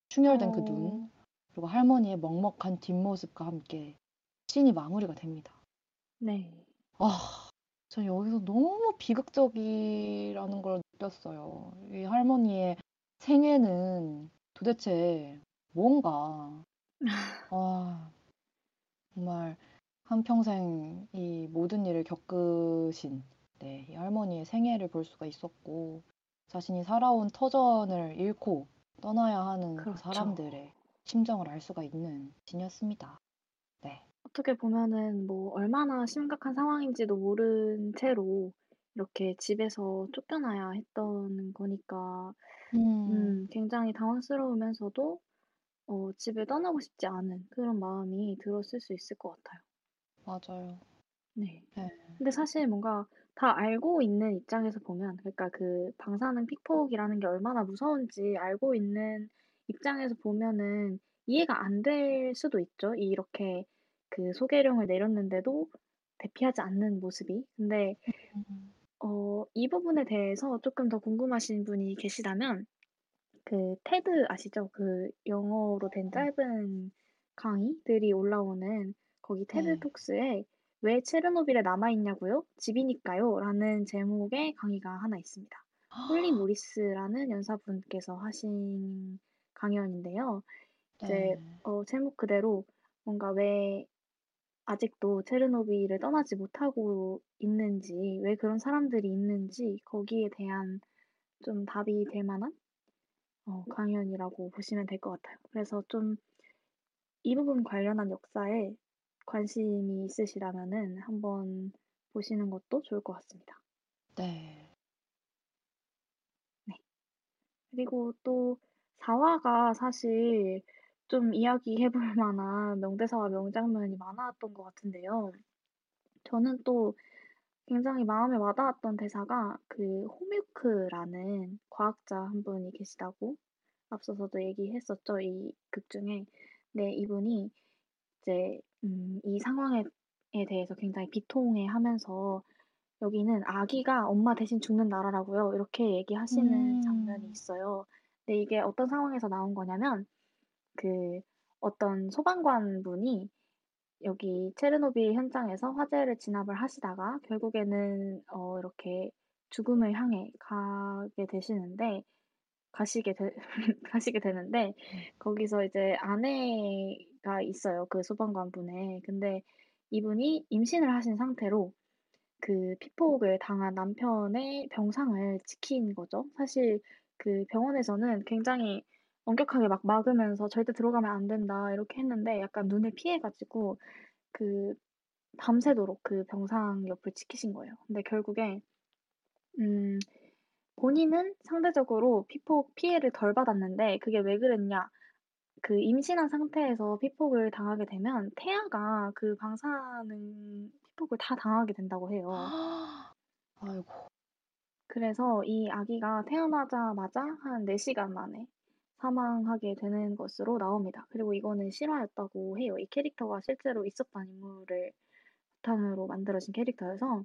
충혈된 그 눈, 그리고 할머니의 먹먹한 뒷모습과 함께 씬이 마무리가 됩니다. 네. 아, 전 여기서 너무 비극적이라는 걸 느꼈어요. 이 할머니의 생애는 도대체 뭔가, 아, 정말 한평생 이 모든 일을 겪으신 네, 이 할머니의 생애를 볼 수가 있었고 자신이 살아온 터전을 잃고 떠나야 하는 그렇죠. 사람들의 심정을 알 수가 있는 진이었습니다. 네. 어떻게 보면은 뭐 얼마나 심각한 상황인지도 모른 채로 이렇게 집에서 쫓겨나야 했던 거니까 음. 음, 굉장히 당황스러우면서도 어, 집을 떠나고 싶지 않은 그런 마음이 들었을 수 있을 것 같아요. 맞아요. 네. 네. 근데 사실 뭔가 다 알고 있는 입장에서 보면, 그러니까 그 방사능 피폭이라는 게 얼마나 무서운지 알고 있는 입장에서 보면은 이해가 안 될 수도 있죠. 이렇게 그 소개령을 내렸는데도 대피하지 않는 모습이. 근데 어, 이 부분에 대해서 조금 더 궁금하신 분이 계시다면 그 테드 아시죠? 그 영어로 된 짧은 강의들이 올라오는 거기 테드 톡스에 네. 왜 체르노빌에 남아있냐고요? 집이니까요. 라는 제목의 강의가 하나 있습니다. 홀리 모리스라는 연사분께서 하신 강연인데요. 이제 네. 어, 제목 그대로 뭔가 왜 아직도 체르노빌을 떠나지 못하고 있는지, 왜 그런 사람들이 있는지 거기에 대한 좀 답이 될 만한 어, 강연이라고 보시면 될 것 같아요. 그래서 좀 이 부분 관련한 역사에 관심이 있으시라면은 한번 보시는 것도 좋을 것 같습니다. 네. 네. 그리고 또 사 화가 사실 좀 이야기해볼 만한 명대사와 명장면이 많았던 것 같은데요. 저는 또 굉장히 마음에 와닿았던 대사가 그 호밀크라는 과학자 한 분이 계시다고 앞서서도 얘기했었죠. 이 극 중에. 네, 이분이 이제 음, 이 상황에 대해서 굉장히 비통해하면서 여기는 아기가 엄마 대신 죽는 나라라고요. 이렇게 얘기하시는 음. 장면이 있어요. 근데 이게 어떤 상황에서 나온 거냐면 그 어떤 소방관 분이 여기 체르노빌 현장에서 화재를 진압을 하시다가 결국에는 어, 이렇게 죽음을 향해 가게 되시는데 가시게 되, 가시게 되는데 거기서 이제 아내가 있어요. 그 소방관 분의. 근데 이분이 임신을 하신 상태로 그 피폭을 당한 남편의 병상을 지킨 거죠. 사실 그 병원에서는 굉장히 엄격하게 막 막으면서 절대 들어가면 안 된다 이렇게 했는데 약간 눈을 피해가지고 그 밤새도록 그 병상 옆을 지키신 거예요. 근데 결국에 음. 본인은 상대적으로 피폭 피해를 덜 받았는데 그게 왜 그랬냐? 그 임신한 상태에서 피폭을 당하게 되면 태아가 그 방사능 피폭을 다 당하게 된다고 해요. 아이고. 그래서 이 아기가 태어나자마자 한 네 시간 만에 사망하게 되는 것으로 나옵니다. 그리고 이거는 실화였다고 해요. 이 캐릭터가 실제로 있었던 인물을 바탕으로 만들어진 캐릭터여서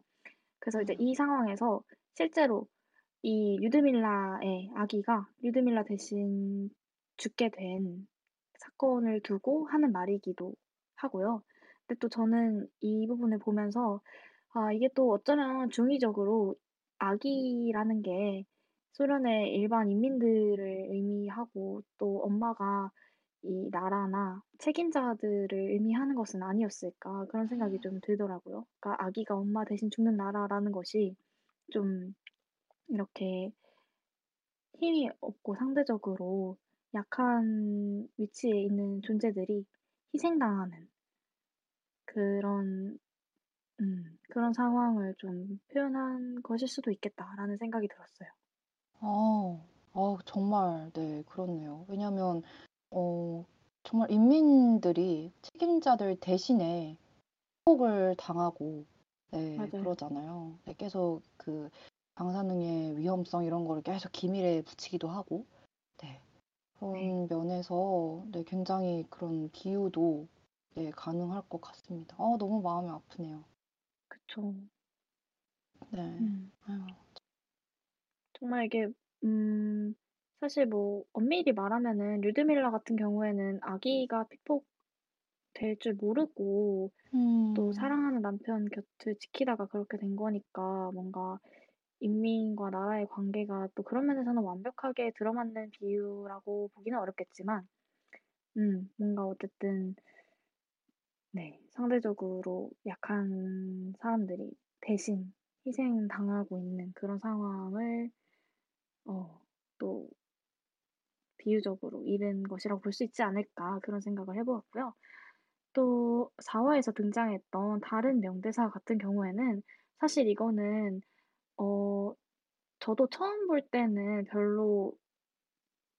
그래서 이제 이 상황에서 실제로 이 류드밀라의 아기가 류드밀라 대신 죽게 된 사건을 두고 하는 말이기도 하고요. 근데 또 저는 이 부분을 보면서 아 이게 또 어쩌면 중의적으로 아기라는 게 소련의 일반 인민들을 의미하고 또 엄마가 이 나라나 책임자들을 의미하는 것은 아니었을까 그런 생각이 좀 들더라고요. 그러니까 아기가 엄마 대신 죽는 나라라는 것이 좀 이렇게 힘이 없고 상대적으로 약한 위치에 있는 존재들이 희생당하는 그런 음, 그런 상황을 좀 표현한 것일 수도 있겠다라는 생각이 들었어요. 아, 아 정말 네 그렇네요. 왜냐하면 어, 정말 인민들이 책임자들 대신에 폭을 당하고 네, 그러잖아요. 네, 계속 그 방사능의 위험성 이런 거를 계속 기밀에 붙이기도 하고 네, 그런 네. 면에서 네, 굉장히 그런 비유도 네, 가능할 것 같습니다. 아, 너무 마음이 아프네요. 그쵸. 네. 음. 아유. 정말 이게 음, 사실 뭐 엄밀히 말하면은 류드밀라 같은 경우에는 아기가 피폭 될 줄 모르고 음. 또 사랑하는 남편 곁을 지키다가 그렇게 된 거니까 뭔가 인민과 나라의 관계가 또 그런 면에서는 완벽하게 들어맞는 비유라고 보기는 어렵겠지만 음, 뭔가 어쨌든 네, 상대적으로 약한 사람들이 대신 희생당하고 있는 그런 상황을 어, 또 비유적으로 이른 것이라고 볼 수 있지 않을까 그런 생각을 해보았고요. 또 사 화에서 등장했던 다른 명대사 같은 경우에는 사실 이거는 어, 저도 처음 볼 때는 별로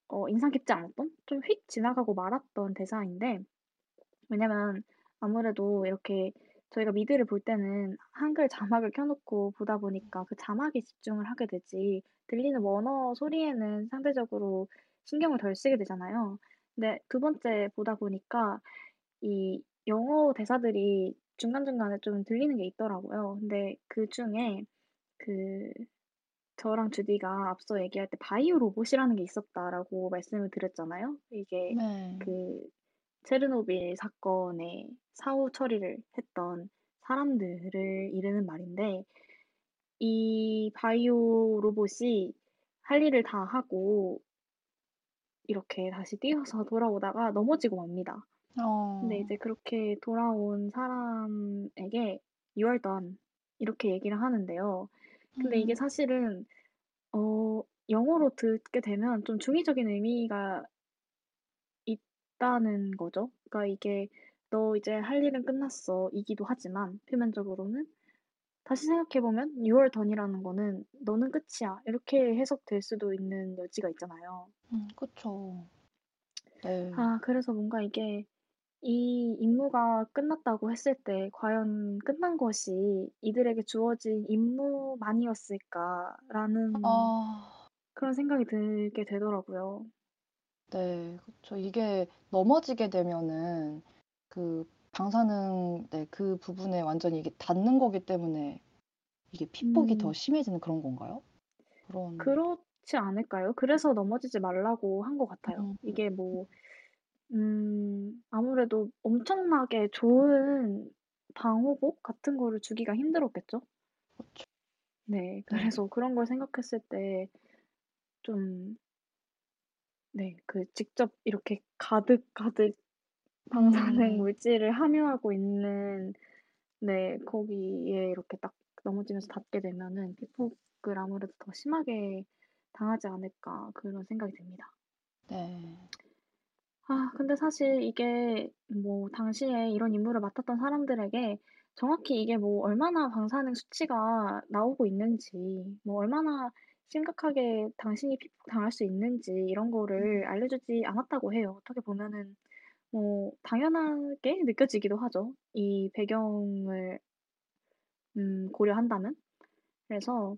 어, 인상 깊지 않았던? 좀 휙 지나가고 말았던 대사인데 왜냐면 아무래도 이렇게 저희가 미드를 볼 때는 한글 자막을 켜놓고 보다 보니까 그 자막에 집중을 하게 되지 들리는 원어 소리에는 상대적으로 신경을 덜 쓰게 되잖아요. 근데 두 번째 보다 보니까 이 영어 대사들이 중간중간에 좀 들리는 게 있더라고요. 근데 그 중에 그 저랑 주디가 앞서 얘기할 때 바이오 로봇이라는 게 있었다라고 말씀을 드렸잖아요. 이게 네. 그 체르노빌 사건의 사후 처리를 했던 사람들을 이르는 말인데 이 바이오 로봇이 할 일을 다 하고 이렇게 다시 뛰어서 돌아오다가 넘어지고 맙니다. 어... 근데 이제 그렇게 돌아온 사람에게 You are done 이렇게 얘기를 하는데요. 근데 음... 이게 사실은 어, 영어로 듣게 되면 좀 중의적인 의미가 있다는 거죠. 그러니까 이게 너 이제 할 일은 끝났어 이기도 하지만 표면적으로는 다시 생각해보면 You are done이라는 거는 너는 끝이야 이렇게 해석될 수도 있는 여지가 있잖아요. 음, 그쵸. 네. 아, 그래서 뭔가 이게 이 임무가 끝났다고 했을 때 과연 끝난 것이 이들에게 주어진 임무만이었을까라는 아... 그런 생각이 들게 되더라고요. 네, 그렇죠. 이게 넘어지게 되면은 그 방사능 네, 그 부분에 완전히 이게 닿는 거기 때문에 이게 피폭이 음... 더 심해지는 그런 건가요? 그런 그렇지 않을까요? 그래서 넘어지지 말라고 한 것 같아요. 음... 이게 뭐 음, 아무래도 엄청나게 좋은 방호복 같은 거를 주기가 힘들었겠죠? 그렇죠. 네, 그래서 네. 그런 걸 생각했을 때 좀, 네, 그 직접 이렇게 가득 가득 방사능 음. 물질을 함유하고 있는, 네, 거기에 이렇게 딱 넘어지면서 닿게 되면은 피폭을 아무래도 더 심하게 당하지 않을까 그런 생각이 듭니다. 네. 아, 근데 사실 이게 뭐 당시에 이런 임무를 맡았던 사람들에게 정확히 이게 뭐 얼마나 방사능 수치가 나오고 있는지, 뭐 얼마나 심각하게 당신이 피폭당할 수 있는지 이런 거를 알려주지 않았다고 해요. 어떻게 보면은 뭐 당연하게 느껴지기도 하죠. 이 배경을 음, 고려한다면. 그래서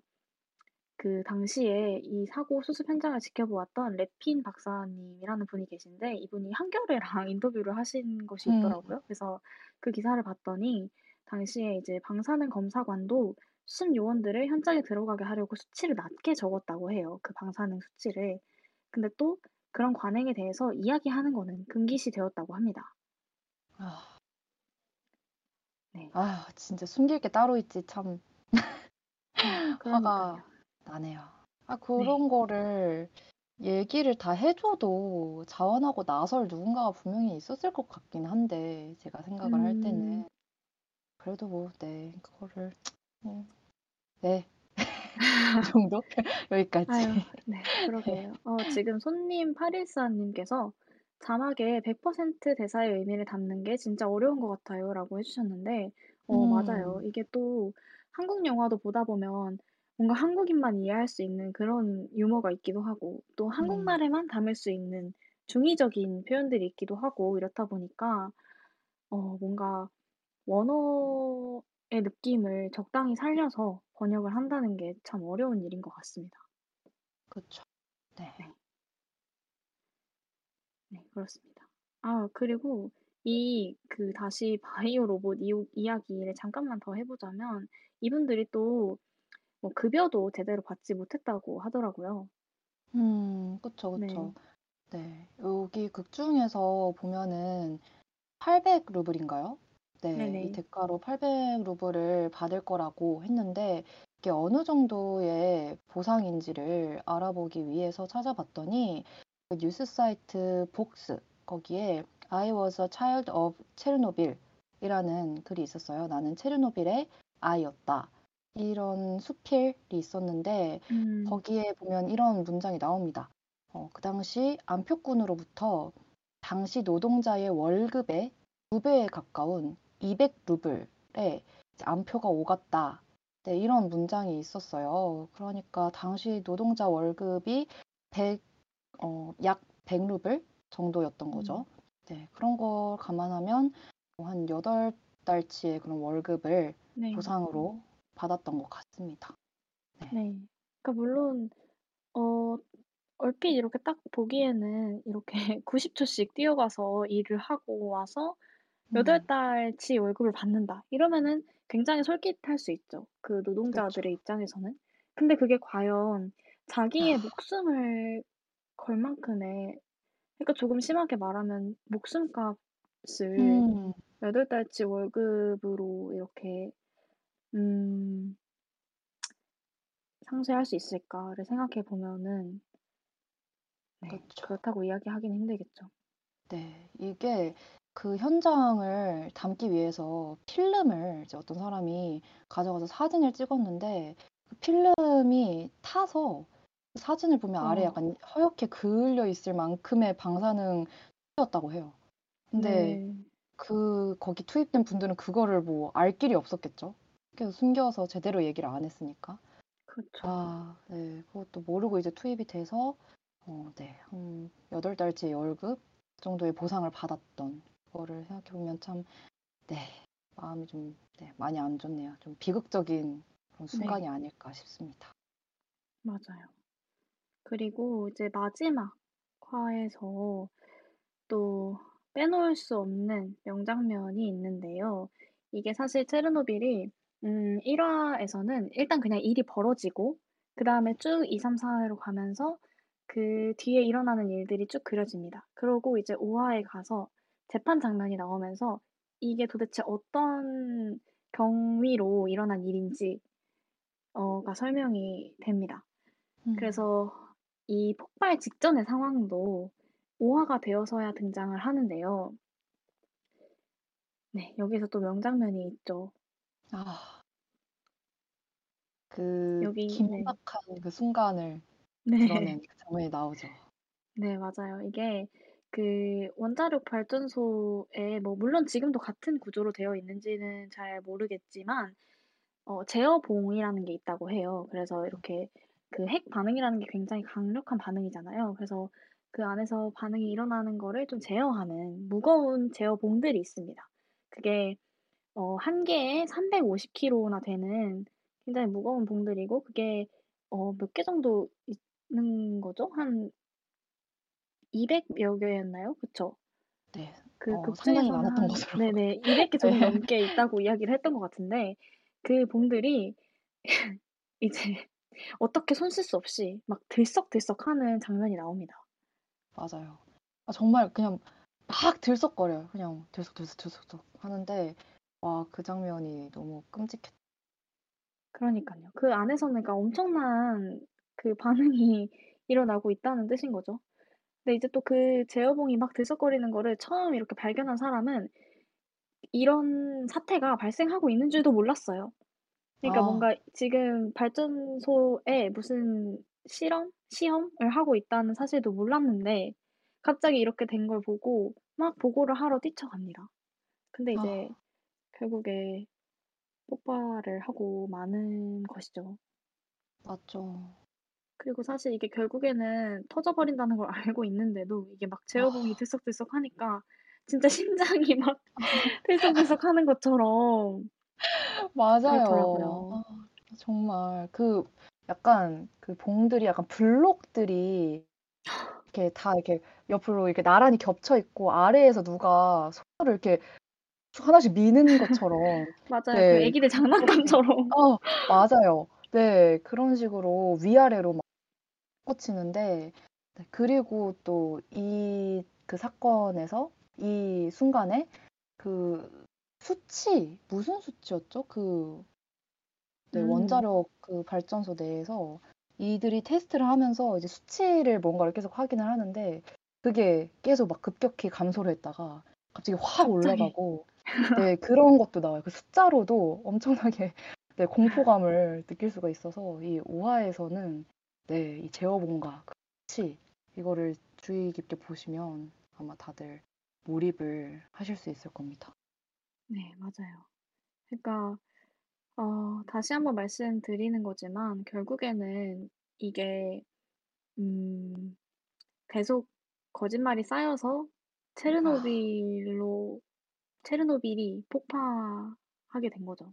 그 당시에 이 사고 수습 현장을 지켜보았던 레핀 박사님이라는 분이 계신데 이분이 한겨레랑 인터뷰를 하신 것이 있더라고요. 음. 그래서 그 기사를 봤더니 당시에 이제 방사능 검사관도 수습 요원들을 현장에 들어가게 하려고 수치를 낮게 적었다고 해요. 그 방사능 수치를. 근데 또 그런 관행에 대해서 이야기하는 거는 금기시 되었다고 합니다. 아, 네. 아 진짜 숨길 게 따로 있지 참. 그러니까요. 나네요. 아, 그런 네. 거를 얘기를 다 해줘도 자원하고 나설 누군가가 분명히 있었을 것 같긴 한데 제가 생각을 음... 할 때는 그래도 뭐 네 그거를 음, 네 이 정도 여기까지. 아유, 네 그러게요. 어, 지금 손님 팔일사님께서 자막에 백 퍼센트 대사의 의미를 담는 게 진짜 어려운 것 같아요라고 해주셨는데 어 음... 맞아요. 이게 또 한국 영화도 보다 보면 뭔가 한국인만 이해할 수 있는 그런 유머가 있기도 하고 또 한국말에만 담을 수 있는 중의적인 표현들이 있기도 하고 이렇다 보니까 어, 뭔가 원어의 느낌을 적당히 살려서 번역을 한다는 게 참 어려운 일인 것 같습니다. 그렇죠. 네. 네. 네, 그렇습니다. 아, 그리고 이 그 다시 바이오 로봇 이, 이야기를 잠깐만 더 해보자면 이분들이 또 뭐 급여도 제대로 받지 못했다고 하더라고요. 음, 그쵸, 그쵸. 네. 네. 여기 극 중에서 보면은 팔백 루블인가요? 네. 이 네네. 대가로 팔백 루블을 받을 거라고 했는데 이게 어느 정도의 보상인지를 알아보기 위해서 찾아봤더니 그 뉴스 사이트 복스 거기에 I was a child of Chernobyl 이라는 글이 있었어요. 나는 체르노빌의 아이였다. 이런 수필이 있었는데 음, 거기에 보면 이런 문장이 나옵니다. 어, 그 당시 안표꾼으로부터 당시 노동자의 월급의 두 배에 가까운 이백 루블에 안표가 오갔다. 네, 이런 문장이 있었어요. 그러니까 당시 노동자 월급이 백, 어, 약 백 루블 정도였던 거죠. 음, 네, 그런 걸 감안하면 뭐한 여덟 달치의 그런 월급을 네. 보상으로 받았던 것 같습니다. 네. 네. 그러니까 물론 어, 얼핏 이렇게 딱 보기에는 이렇게 구십 초씩 뛰어가서 일을 하고 와서 음, 여덟 달치 월급을 받는다. 이러면은 굉장히 솔깃할 수 있죠. 그 그렇죠. 노동자들의 입장에서는. 근데 그게 과연 자기의 아, 목숨을 걸 만큼의, 그러니까 조금 심하게 말하면 목숨값을 음, 여덟 달치 월급으로 이렇게 음, 상쇄할 수 있을까를 생각해 보면은 네, 그렇죠. 그렇다고 이야기하기는 힘들겠죠. 네, 이게 그 현장을 담기 위해서 필름을 이제 어떤 사람이 가져가서 사진을 찍었는데 그 필름이 타서 사진을 보면 아래 어, 약간 허옇게 그을려 있을 만큼의 방사능 수치였다고 해요. 근데 네. 그 거기 투입된 분들은 그거를 뭐 알 길이 없었겠죠. 계속 숨겨서 제대로 얘기를 안 했으니까. 그렇죠. 아, 네, 그것도 모르고 이제 투입이 돼서 어, 네, 한 여덟 달치의 월급 정도의 보상을 받았던 거를 생각해보면 참, 네, 마음이 좀 네, 많이 안 좋네요. 좀 비극적인 그런 순간이 네, 아닐까 싶습니다. 맞아요. 그리고 이제 마지막 화에서 또 빼놓을 수 없는 명장면이 있는데요. 이게 사실 체르노빌이 음, 일 화에서는 일단 그냥 일이 벌어지고 그 다음에 쭉 이, 삼, 사 회로 가면서 그 뒤에 일어나는 일들이 쭉 그려집니다. 그러고 이제 오 화에 가서 재판 장면이 나오면서 이게 도대체 어떤 경위로 일어난 일인지 어가 설명이 됩니다. 음, 그래서 이 폭발 직전의 상황도 오 화가 되어서야 등장을 하는데요. 네, 여기서 또 명장면이 있죠. 아, 그 여기 네. 긴박한 그 순간을 드러낸 네. 그 장면이 나오죠. 네, 맞아요. 이게 그 원자력 발전소에 뭐 물론 지금도 같은 구조로 되어 있는지는 잘 모르겠지만 어, 제어봉이라는 게 있다고 해요. 그래서 이렇게 그 핵 반응이라는 게 굉장히 강력한 반응이잖아요. 그래서 그 안에서 반응이 일어나는 거를 좀 제어하는 무거운 제어봉들이 있습니다. 그게 어, 한 개에 삼백오십 킬로그램나 되는 굉장히 무거운 봉들이고 그게 어, 몇 개 정도 있는 거죠? 한 이백여 개였나요? 그쵸? 네. 그 어, 상당히 극중에서는 많았던 한, 것으로. 네네, 이백 개 정도 네. 넘게 있다고 이야기를 했던 것 같은데 그 봉들이 이제 어떻게 손 쓸 수 없이 막 들썩들썩 하는 장면이 나옵니다. 맞아요. 아, 정말 그냥 막 들썩거려요. 그냥 들썩들썩 들썩 하는데 와, 그 장면이 너무 끔찍했다. 그러니까요. 그 안에서는 그러니까 엄청난 그 반응이 일어나고 있다는 뜻인 거죠. 근데 이제 또 그 제어봉이 막 들썩거리는 거를 처음 이렇게 발견한 사람은 이런 사태가 발생하고 있는 줄도 몰랐어요. 그러니까 아, 뭔가 지금 발전소에 무슨 실험? 시험을 하고 있다는 사실도 몰랐는데 갑자기 이렇게 된 걸 보고 막 보고를 하러 뛰쳐갑니다. 근데 이제 아, 결국에 폭발을 하고 마는 것이죠. 맞죠. 그리고 사실 이게 결국에는 터져버린다는 걸 알고 있는데도 이게 막 제어봉이 들썩들썩 하니까 진짜 심장이 막 들썩들썩 하는 것처럼 맞아요. 그렇더라고요. 아, 정말 그 약간 그 봉들이 약간 블록들이 이렇게 다 이렇게 옆으로 이렇게 나란히 겹쳐 있고 아래에서 누가 손을 이렇게 하나씩 미는 것처럼 맞아요. 네. 그 애기들 장난감처럼. 어, 맞아요. 네, 그런 식으로 위아래로 막 꽂히는데, 네, 그리고 또 이 그 사건에서 이 순간에 그 수치, 무슨 수치였죠? 그 네, 음. 원자력 그 발전소 내에서 이들이 테스트를 하면서 이제 수치를 뭔가를 계속 확인을 하는데 그게 계속 막 급격히 감소를 했다가 갑자기 확 갑자기. 올라가고 네, 그런 것도 나와요. 그 숫자로도 엄청나게 네, 공포감을 느낄 수가 있어서 이 오화에서는 네, 이 제어봉과 그 수치 이거를 주의 깊게 보시면 아마 다들 몰입을 하실 수 있을 겁니다. 네, 맞아요. 그러니까 어, 다시 한번 말씀드리는 거지만 결국에는 이게 음, 계속 거짓말이 쌓여서 체르노빌로 아. 체르노빌이 폭파하게 된 거죠.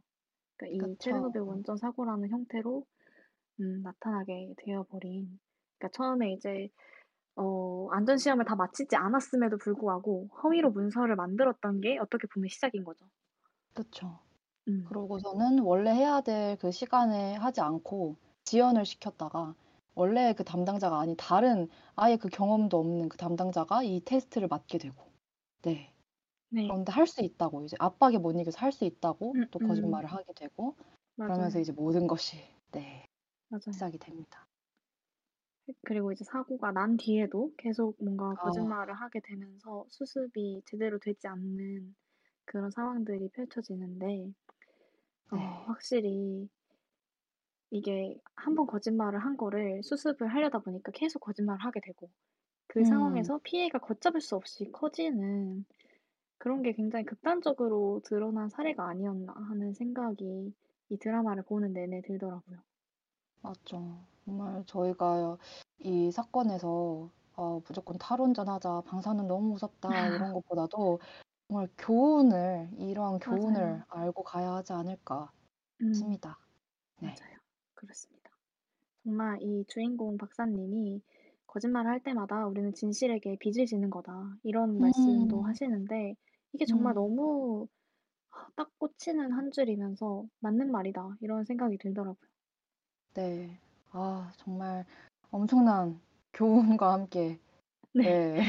그러니까 이 체르노빌 원전 사고라는 형태로 음, 나타나게 되어버린. 그러니까 처음에 이제 어, 안전 시험을 다 마치지 않았음에도 불구하고 허위로 문서를 만들었던 게 어떻게 보면 시작인 거죠. 그렇죠. 음. 그러고서는 원래 해야 될 그 시간에 하지 않고 지연을 시켰다가 원래 그 담당자가 아닌 다른 아예 그 경험도 없는 그 담당자가 이 테스트를 맡게 되고 네, 네. 그런데 할 수 있다고 이제 압박에 못 이겨서 할 수 있다고 음, 또 거짓말을 음. 하게 되고 맞아요. 그러면서 이제 모든 것이 네 맞아요. 시작이 됩니다. 그리고 이제 사고가 난 뒤에도 계속 뭔가 거짓말을 어. 하게 되면서 수습이 제대로 되지 않는 그런 상황들이 펼쳐지는데 어, 네. 확실히 이게 한번 거짓말을 한 거를 수습을 하려다 보니까 계속 거짓말을 하게 되고 그 음. 상황에서 피해가 걷잡을 수 없이 커지는 그런 게 굉장히 극단적으로 드러난 사례가 아니었나 하는 생각이 이 드라마를 보는 내내 들더라고요. 맞죠. 정말 저희가 이 사건에서 어, 무조건 탈원전하자, 방사능 너무 무섭다 이런 것보다도 정말 교훈을, 이러한 교훈을 맞아요. 알고 가야 하지 않을까 싶습니다. 음, 네. 맞아요. 그렇습니다. 정말 이 주인공 박사님이 거짓말을 할 때마다 우리는 진실에게 빚을 지는 거다. 이런 음. 말씀도 하시는데 이게 정말 음. 너무 딱 꽂히는 한 줄이면서 맞는 말이다. 이런 생각이 들더라고요. 네. 아, 정말 엄청난 교훈과 함께 네. 네.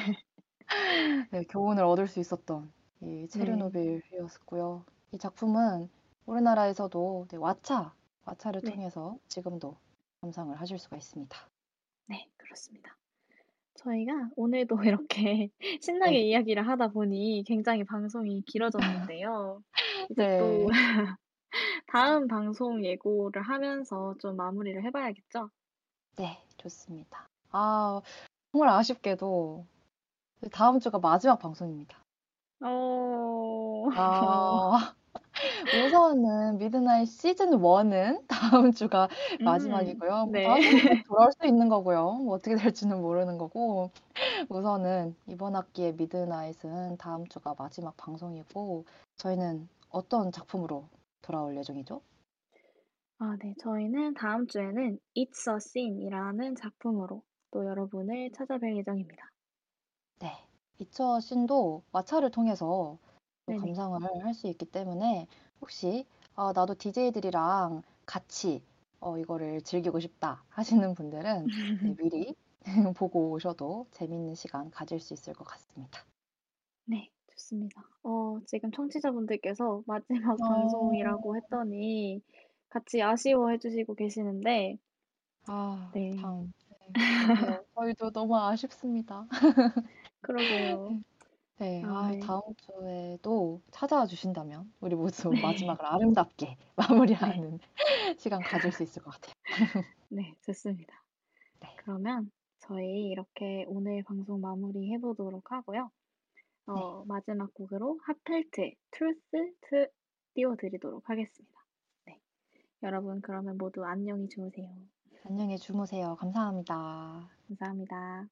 네, 교훈을 얻을 수 있었던 이 체르노빌이었고요. 네. 이 작품은 우리나라에서도 네, 왓챠, 왓챠를 네. 통해서 지금도 감상을 하실 수가 있습니다. 네, 그렇습니다. 저희가 오늘도 이렇게 신나게 네. 이야기를 하다 보니 굉장히 방송이 길어졌는데요. 이제 네. 또 다음 방송 예고를 하면서 좀 마무리를 해봐야겠죠? 네, 좋습니다. 아, 정말 아쉽게도 다음 주가 마지막 방송입니다. 어... 아, 우선은 미드나잇 시즌 일은 다음 주가 음, 마지막이고요. 네. 다음 주에 돌아올 수 있는 거고요. 뭐 어떻게 될지는 모르는 거고. 우선은 이번 학기에 미드나잇은 다음 주가 마지막 방송이고 저희는 어떤 작품으로 돌아올 예정이죠? 아, 네. 저희는 다음 주에는 It's a Sin이라는 작품으로 또 여러분을 찾아뵐 예정입니다. 네, 이처 신도 왓챠를 통해서 감상을 할 수 있기 때문에 혹시 어, 나도 디제이들이랑 같이 어, 이거를 즐기고 싶다 하시는 분들은 네, 미리 보고 오셔도 재밌는 시간 가질 수 있을 것 같습니다. 네, 좋습니다. 어, 지금 청취자분들께서 마지막 어... 방송이라고 했더니 같이 아쉬워해 주시고 계시는데 아, 네. 참. 네, 저희도 너무 아쉽습니다. 그러게요. 네, 아, 네. 다음 주에도 찾아와 주신다면 우리 모두 네. 마지막을 아름답게 마무리하는 네. 시간 가질 수 있을 것 같아요. 네, 좋습니다. 네. 그러면 저희 이렇게 오늘 방송 마무리 해보도록 하고요. 어, 네. 마지막 곡으로 핫펠트의 트루스 띄워드리도록 하겠습니다. 네, 여러분 그러면 모두 안녕히 주무세요. 안녕히 주무세요. 감사합니다. 감사합니다.